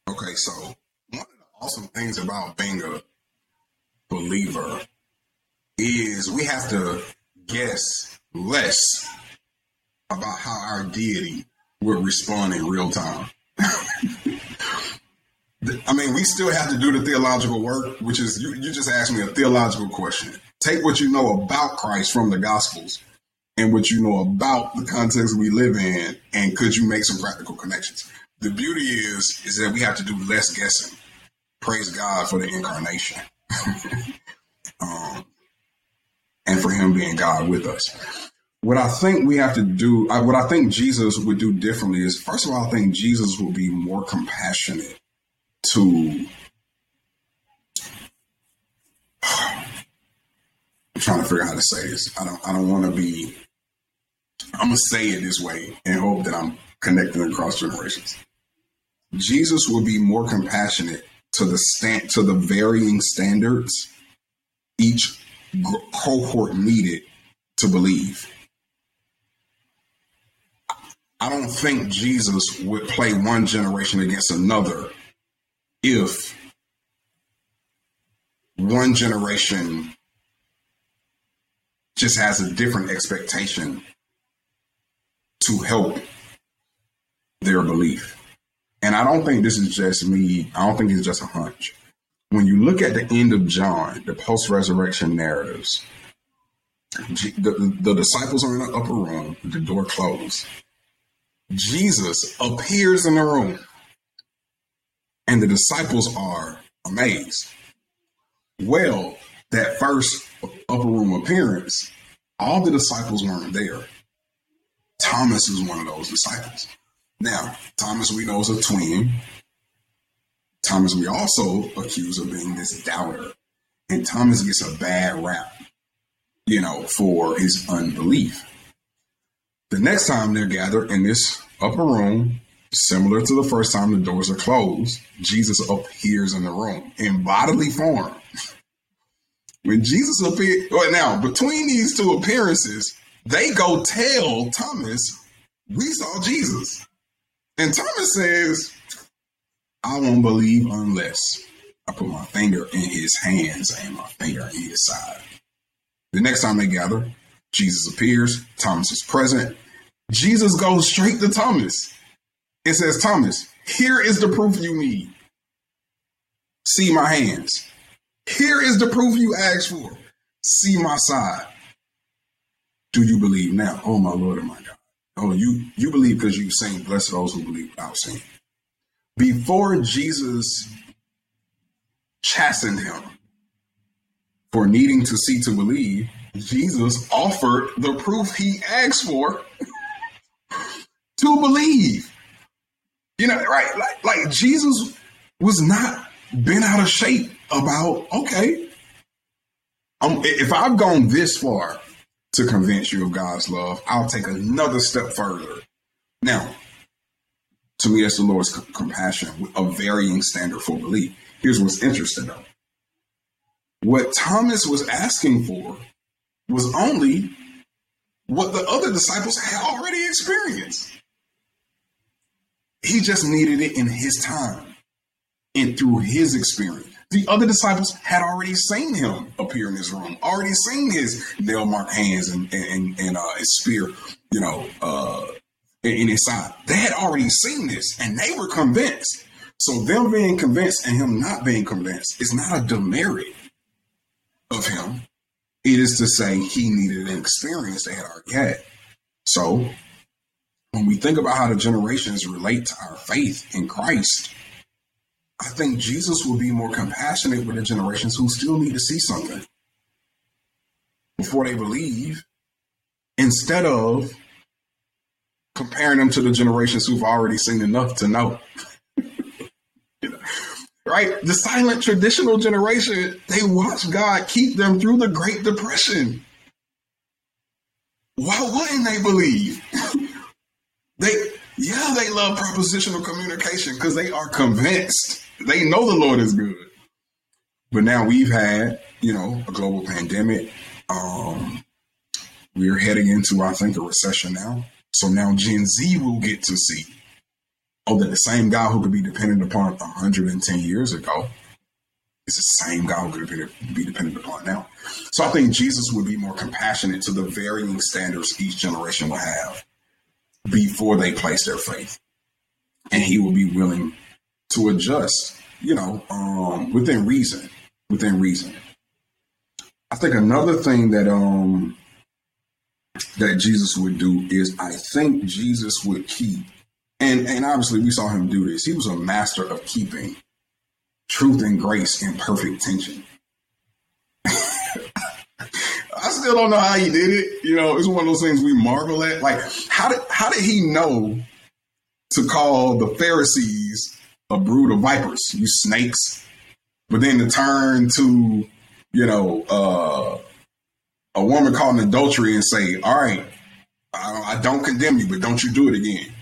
Okay, so one of the awesome things about being a believer is we have to guess less about how our deity will respond in real time. I mean, we still have to do the theological work, which is, you, you just asked me a theological question. Take what you know about Christ from the Gospels and what you know about the context we live in, and could you make some practical connections? The beauty is, is that we have to do less guessing. Praise God for the incarnation. um, and for him being God with us. What I think we have to do, what I think Jesus would do differently is, first of all, I think Jesus will be more compassionate to, I'm trying to figure out how to say this. I don't, I don't want to be, I'm going to say it this way and hope that I'm connecting across generations. Jesus will be more compassionate to the stand, to the varying standards each cohort needed to believe. I don't think Jesus would play one generation against another if one generation just has a different expectation to help their belief. And I don't think this is just me. I don't think it's just a hunch. When you look at the end of John, the post-resurrection narratives, the, the disciples are in an upper room, the door closed. Jesus appears in the room, and the disciples are amazed. Well, that first upper room appearance, all the disciples weren't there. Thomas is one of those disciples. Now, Thomas we know is a twin. Thomas we also accuse of being this doubter. And Thomas gets a bad rap, you know, for his unbelief. The next time they're gathered in this upper room, similar to the first time the doors are closed, Jesus appears in the room in bodily form. When Jesus appeared, well, now, between these two appearances, they go tell Thomas, we saw Jesus. And Thomas says, I won't believe unless I put my finger in his hands and my finger in his side. The next time they gather, Jesus appears. Thomas is present. Jesus goes straight to Thomas. It says, Thomas, here is the proof you need. See my hands. Here is the proof you asked for. See my side. Do you believe now? Oh, my Lord and my God. Oh, you, you believe because you've seen. Blessed those who believe without seeing. Before Jesus chastened him for needing to see to believe, Jesus offered the proof he asked for to believe. You know, right? Like, like Jesus was not bent out of shape about, okay, um, if I've gone this far to convince you of God's love, I'll take another step further. Now, to me, that's the Lord's c- compassion, a varying standard for belief. Here's what's interesting, though. What Thomas was asking for was only what the other disciples had already experienced. He just needed it in his time and through his experience. The other disciples had already seen him appear in his room, already seen his nail-marked hands and, and, and uh, his spear, you know, uh, in his side. They had already seen this, and they were convinced. So them being convinced and him not being convinced is not a demerit of him. It is to say he needed an experience they had already had. So when we think about how the generations relate to our faith in Christ, I think Jesus will be more compassionate with the generations who still need to see something before they believe, instead of comparing them to the generations who've already seen enough to know. Right? The silent traditional generation, they watched God keep them through the Great Depression. Why wouldn't they believe? They, yeah, they love propositional communication because they are convinced. They know the Lord is good. But now we've had, you know, a global pandemic. Um, we're heading into, I think, a recession now. So now Gen Z will get to see, oh, that the same guy who could be dependent upon one hundred ten years ago is the same guy who could be dependent upon now. So I think Jesus would be more compassionate to the varying standards each generation will have before they place their faith, and he will be willing to adjust, you know, um, within reason, within reason. I think another thing that, um, that Jesus would do is I think Jesus would keep, and, and obviously we saw him do this. He was a master of keeping truth and grace in perfect tension. I still don't know how he did it. You know, it's one of those things we marvel at. Like, how did how did he know to call the Pharisees a brood of vipers, you snakes, but then to turn to, you know, uh, a woman caught in adultery and say, all right, I, I don't condemn you, but don't you do it again.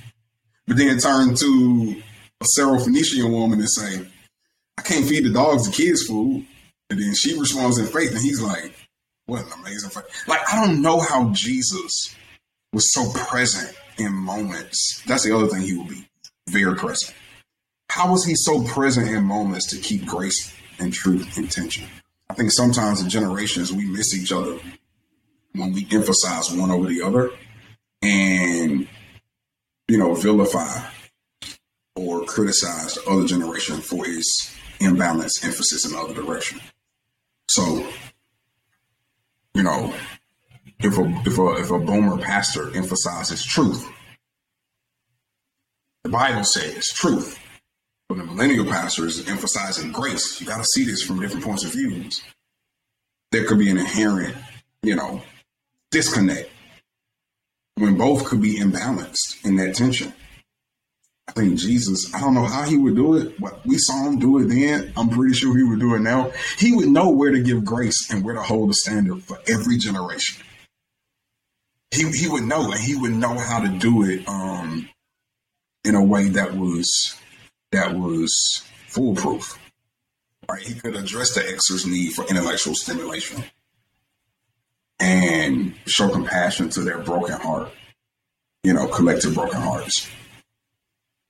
But then turn to a Syrophoenician woman and say, I can't feed the dogs the kids' food. And then she responds in faith, and he's like, what an amazing fact. Like, I don't know how Jesus was so present in moments. That's the other thing, he will be very present. How was he so present in moments to keep grace and truth in tension? I think sometimes in generations we miss each other when we emphasize one over the other and, you know, vilify or criticize the other generation for its imbalanced emphasis in the other direction. So, you know, if a, if a if a boomer pastor emphasizes truth, the Bible says truth, but the millennial pastor is emphasizing grace. You got to see this from different points of views. There could be an inherent, you know, disconnect when both could be imbalanced in that tension. I think Jesus, I don't know how he would do it, but we saw him do it then. I'm pretty sure he would do it now. He would know where to give grace and where to hold the standard for every generation. He he he would know, and he would know how to do it um, in a way that was that was foolproof. Right? He could address the X's need for intellectual stimulation and show compassion to their broken heart, you know, collective broken hearts.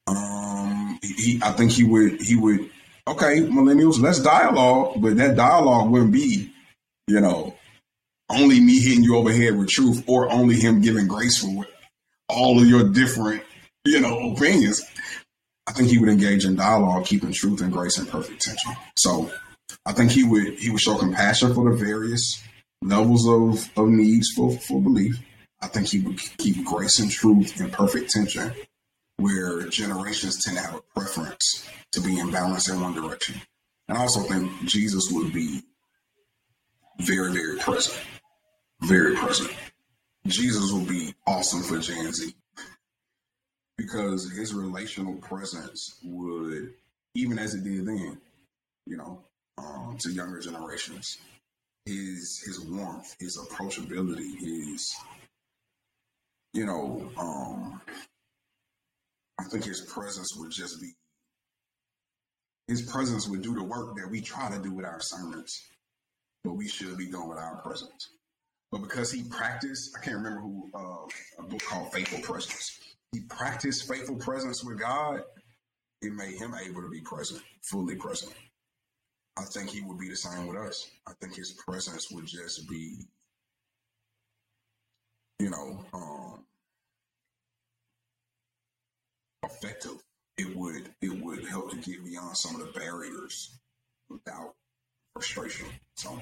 Um, he, I think he would, he would, okay, millennials, let's dialogue, but that dialogue wouldn't be, you know, only me hitting you over the head with truth or only him giving grace for all of your different, you know, opinions. I think he would engage in dialogue, keeping truth and grace in perfect tension. So I think he would, he would show compassion for the various levels of, of needs for, for belief. I think he would keep grace and truth in perfect tension, where generations tend to have a preference to be in balance in one direction. And I also think Jesus would be very, very present, very present. Jesus would be awesome for Gen Z because his relational presence would, even as it did then, you know, um, to younger generations, his his warmth, his approachability, his, you know, um, I think his presence would just be, his presence would do the work that we try to do with our sermons, but we should be doing with our presence. But because he practiced, I can't remember who, uh, a book called Faithful Presence. He practiced faithful presence with God. It made him able to be present, fully present. I think he would be the same with us. I think his presence would just be, you know, um, effective. It would it would help to get beyond some of the barriers without frustration. So,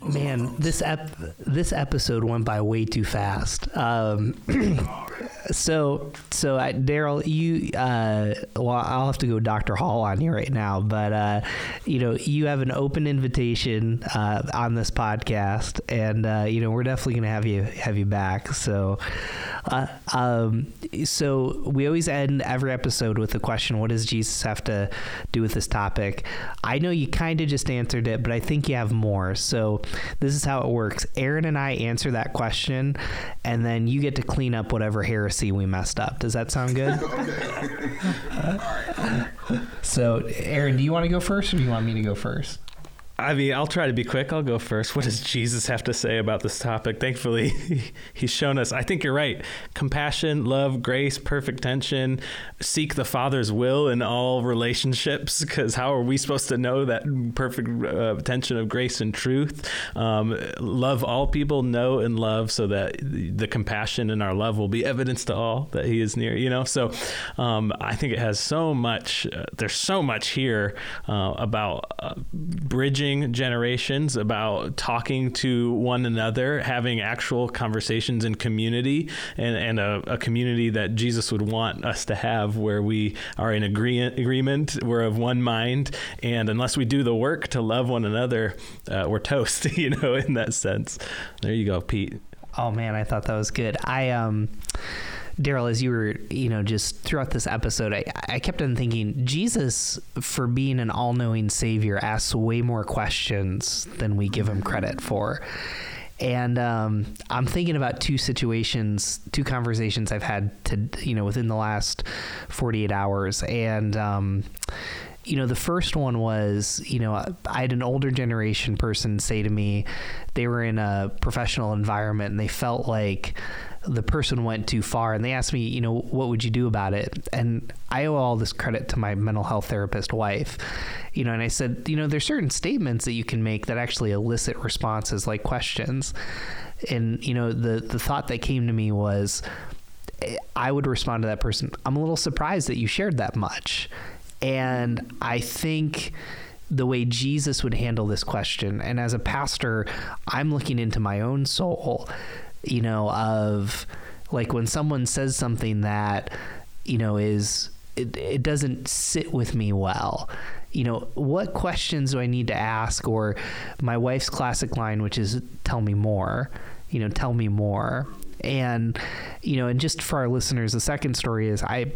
man, this ep- this episode went by way too fast. Um, so so I, Daryl, you uh, well, I'll have to go Doctor Hall on you right now, but uh, you know, you have an open invitation uh, on this podcast, and uh, you know, we're definitely gonna have you have you back. So. Uh, um, so we always end every episode with the question, what does Jesus have to do with this topic? I know you kind of just answered it, but I think you have more. So this is how it works. Aaron and I answer that question, and then you get to clean up whatever heresy we messed up. Does that sound good? uh, so Aaron, do you want to go first or do you want me to go first? I mean, I'll try to be quick. I'll go first. What does Jesus have to say about this topic? Thankfully, he's shown us. I think you're right. Compassion, love, grace, perfect tension. Seek the Father's will in all relationships, because how are we supposed to know that perfect uh, tension of grace and truth? Um, love all people, know and love, so that the compassion in our love will be evidence to all that he is near, you know? So um, I think it has so much. Uh, there's so much here uh, about uh, bridging generations, about talking to one another, having actual conversations in community, and, and a, a community that Jesus would want us to have, where we are in agree- agreement, we're of one mind, and unless we do the work to love one another, uh, we're toast, you know, in that sense. There you go, Pete. Oh, man, I thought that was good. I, um... Daryl, as you were, you know, just throughout this episode, I, I kept on thinking Jesus, for being an all-knowing savior, asks way more questions than we give him credit for. And um, I'm thinking about two situations, two conversations I've had to, you know, within the last forty-eight hours. And, um, you know, the first one was, you know, I had an older generation person say to me, they were in a professional environment and they felt like the person went too far, and they asked me, you know, what would you do about it? And I owe all this credit to my mental health therapist wife, you know, and I said, you know, there's certain statements that you can make that actually elicit responses like questions. And, you know, the, the thought that came to me was, I would respond to that person, I'm a little surprised that you shared that much. And I think the way Jesus would handle this question, and as a pastor, I'm looking into my own soul, you know, of like when someone says something that, you know, is, it, it doesn't sit with me well, you know, what questions do I need to ask? Or my wife's classic line, which is, tell me more, you know, tell me more. And, you know, and just for our listeners, the second story is I,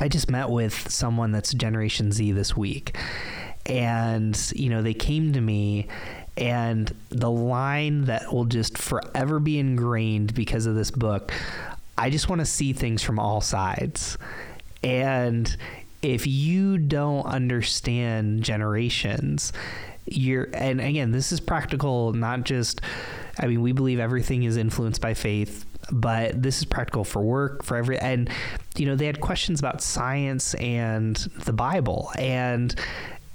I just met with someone that's Generation Z this week, and, you know, they came to me And the line that will just forever be ingrained because of this book, I just want to see things from all sides. And if you don't understand generations, you're, and again, this is practical, not just, I mean, we believe everything is influenced by faith, but this is practical for work, for every, and, you know, they had questions about science and the Bible, and,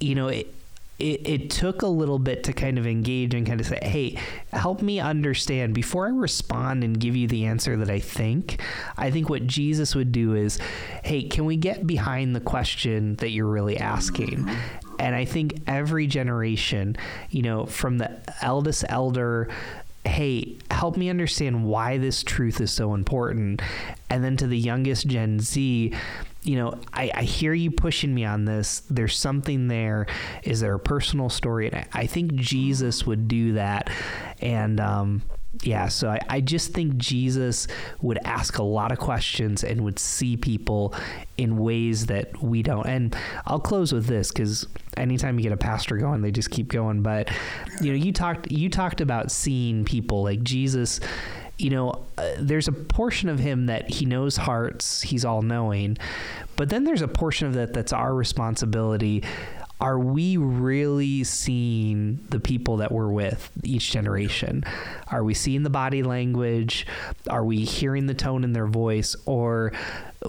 you know, it, It, it took a little bit to kind of engage and kind of say, hey, help me understand before I respond and give you the answer that I think. I think what Jesus would do is, hey, can we get behind the question that you're really asking? And I think every generation, you know, from the eldest elder, hey, help me understand why this truth is so important. And then to the youngest Gen Z, you know, I, I hear you pushing me on this. There's something there. Is there a personal story? And I, I think Jesus would do that. And, um, yeah, so I, I just think Jesus would ask a lot of questions and would see people in ways that we don't. And I'll close with this, because anytime you get a pastor going, they just keep going. But, you know, you talked, you talked about seeing people like Jesus. You know, uh, there's a portion of him that he knows hearts, he's all knowing, but then there's a portion of that that's our responsibility. Are we really seeing the people that we're with each generation? Are we seeing the body language? Are we hearing the tone in their voice? Or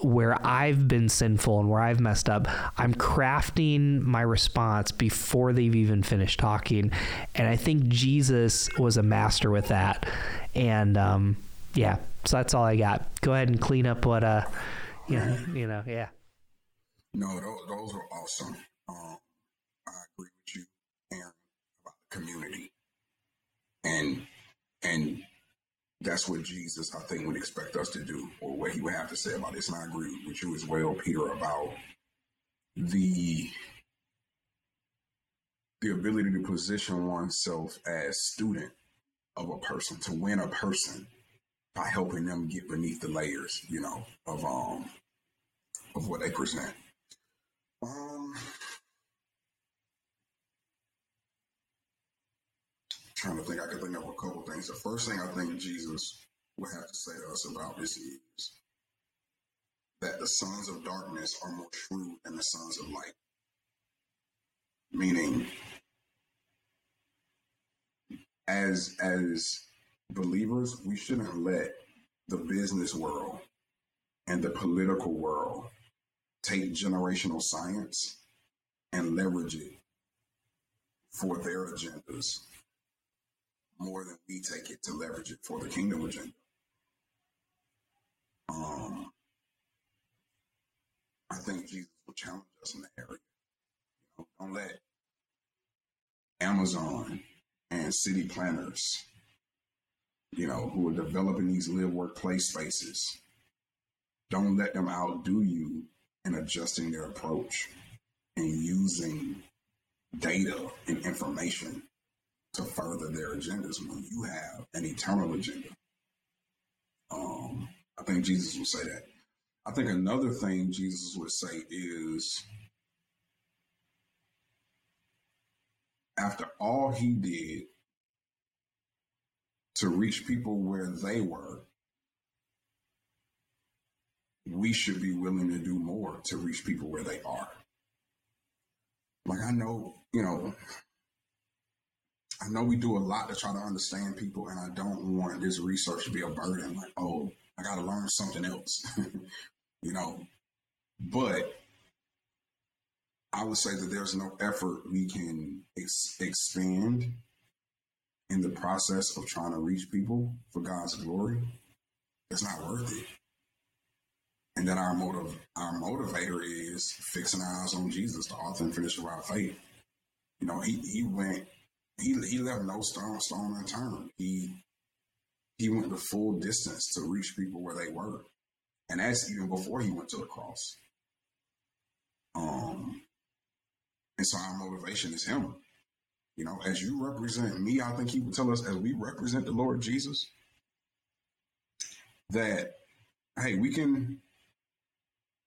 where I've been sinful and where I've messed up, I'm crafting my response before they've even finished talking. And I think Jesus was a master with that. And, um, yeah, so that's all I got. Go ahead and clean up what, uh, you know, you know, yeah. No, those, those were awesome. Um, I agree with you, Aaron, about the community. And and that's what Jesus, I think, would expect us to do, or what he would have to say about this. And I agree with you as well, Peter, about the the ability to position oneself as student of a person, to win a person by helping them get beneath the layers, you know, of um of what they present. Um Trying to think, I could think of a couple things. The first thing I think Jesus would have to say to us about this is that the sons of darkness are more shrewd than the sons of light. Meaning, as as believers, we shouldn't let the business world and the political world take generational science and leverage it for their agendas, more than we take it to leverage it for the kingdom agenda. Um, I think Jesus will challenge us in that area. You know, don't let Amazon and city planners, you know, who are developing these live, work, play spaces, don't let them outdo you in adjusting their approach and using data and information to further their agendas when you have an eternal agenda. Um, I think Jesus would say that. I think another thing Jesus would say is, after all he did to reach people where they were, we should be willing to do more to reach people where they are. Like, I know, you know, I know we do a lot to try to understand people, and I don't want this research to be a burden. Like, oh, I got to learn something else, you know. But I would say that there's no effort we can ex- expand in the process of trying to reach people for God's glory. It's not worth it. And that our motive, our motivator is fixing our eyes on Jesus, the author and finisher of our faith. You know, he he went. He he left no stone stone unturned. He he went the full distance to reach people where they were, and that's even before he went to the cross. Um, and so our motivation is him. You know, as you represent me, I think he would tell us, as we represent the Lord Jesus, that hey, we can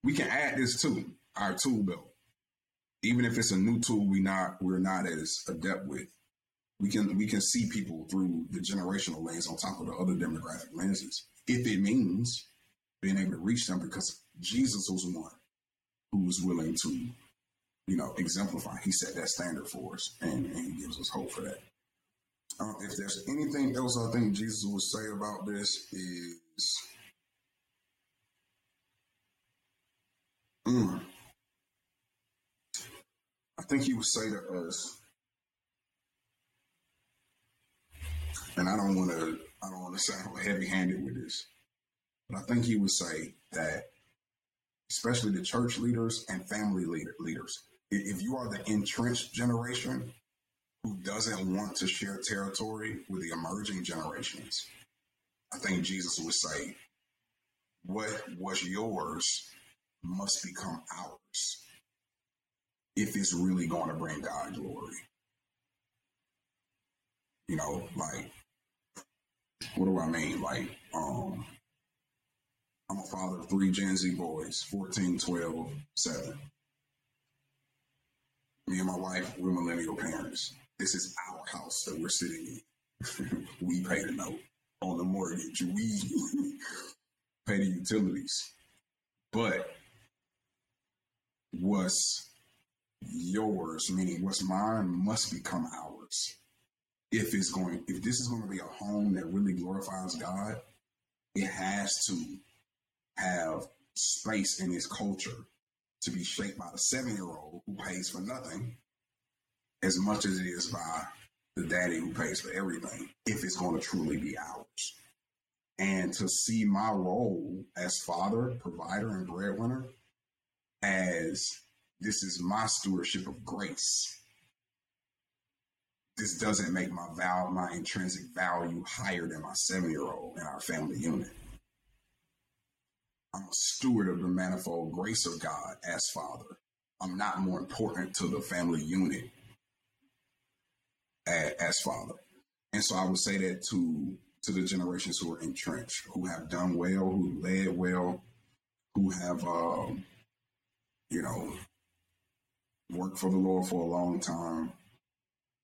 we can add this to our tool belt, even if it's a new tool we not we're not as adept with. We can we can see people through the generational lens on top of the other demographic lenses, if it means being able to reach them, because Jesus was the one who was willing to, you know, exemplify. He set that standard for us, and, and he gives us hope for that. Um, if there's anything else I think Jesus would say about this is, mm, I think he would say to us, and I don't want to, I don't want to sound heavy-handed with this, but I think he would say that, especially the church leaders and family leader, leaders, if you are the entrenched generation who doesn't want to share territory with the emerging generations, I think Jesus would say, what was yours must become ours if it's really going to bring God glory. You know, like, what do I mean? Like, um, I'm a father of three Gen Z boys, fourteen, twelve, seven. Me and my wife, we're millennial parents. This is our house that we're sitting in. We pay the note on the mortgage. We pay the utilities. But what's yours, meaning what's mine, must become ours. If it's going, if this is going to be a home that really glorifies God, it has to have space in its culture to be shaped by the seven-year-old who pays for nothing as much as it is by the daddy who pays for everything, if it's going to truly be ours. And to see my role as father, provider, and breadwinner as this is my stewardship of grace. This doesn't make my val- my intrinsic value higher than my seven-year-old in our family unit. I'm a steward of the manifold grace of God as father. I'm not more important to the family unit as, as father. And so I would say that to, to the generations who are entrenched, who have done well, who led well, who have, um, you know, worked for the Lord for a long time,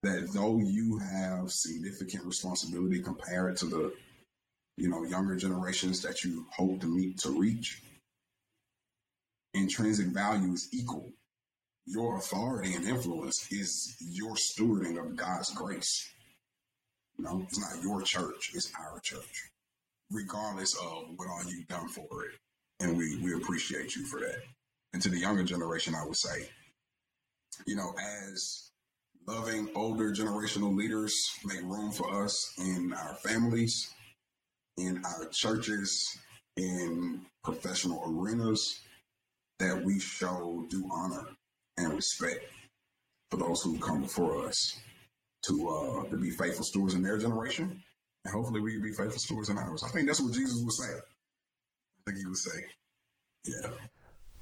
that though you have significant responsibility compared to the, you know, younger generations that you hope to meet to reach, intrinsic value is equal. Your authority and influence is your stewarding of God's grace. You know, it's not your church, it's our church, regardless of what all you've done for it. And we, we appreciate you for that. And to the younger generation, I would say, you know, as loving older generational leaders make room for us in our families, in our churches, in professional arenas, that we show due honor and respect for those who come before us to uh, to be faithful stewards in their generation. And hopefully we can be faithful stewards in ours. I think that's what Jesus would say. I think he would say, yeah.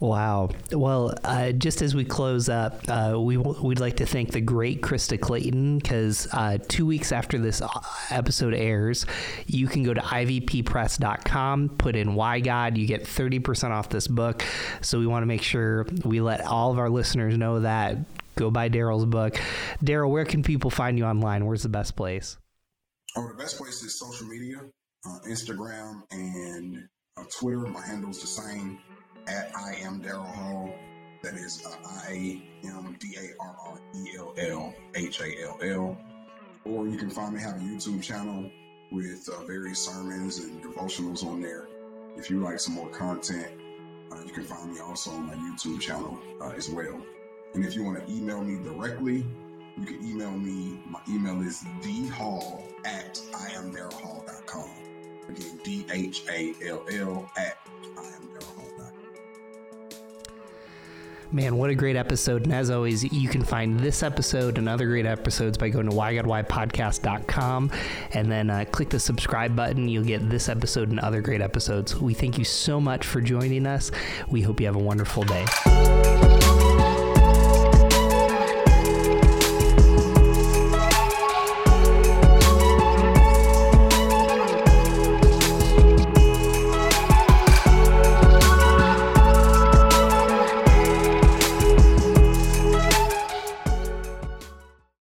Wow. Well, uh, just as we close up, uh, we w- we'd like to thank the great Krista Clayton, because uh, two weeks after this episode airs, you can go to I V P press dot com, put in Why God, you get thirty percent off this book. So we want to make sure we let all of our listeners know that. Go buy Daryl's book. Daryl, where can people find you online? Where's the best place? Oh, the best place is social media, uh, Instagram and uh, Twitter. My handle's the same. At I am Daryl Hall. That is uh, I A M D A R R E L L H A L L. Or you can find me, have a YouTube channel with uh, various sermons and devotionals on there. If you like some more content, uh, you can find me also on my YouTube channel uh, as well. And if you want to email me directly, you can email me. My email is d hall at I am daryl hall dot com. Again, D H A L L at I am daryl hall dot com. Man, what a great episode. And as always, you can find this episode and other great episodes by going to why god why podcast dot com and then uh, click the subscribe button. You'll get this episode and other great episodes. We thank you so much for joining us. We hope you have a wonderful day.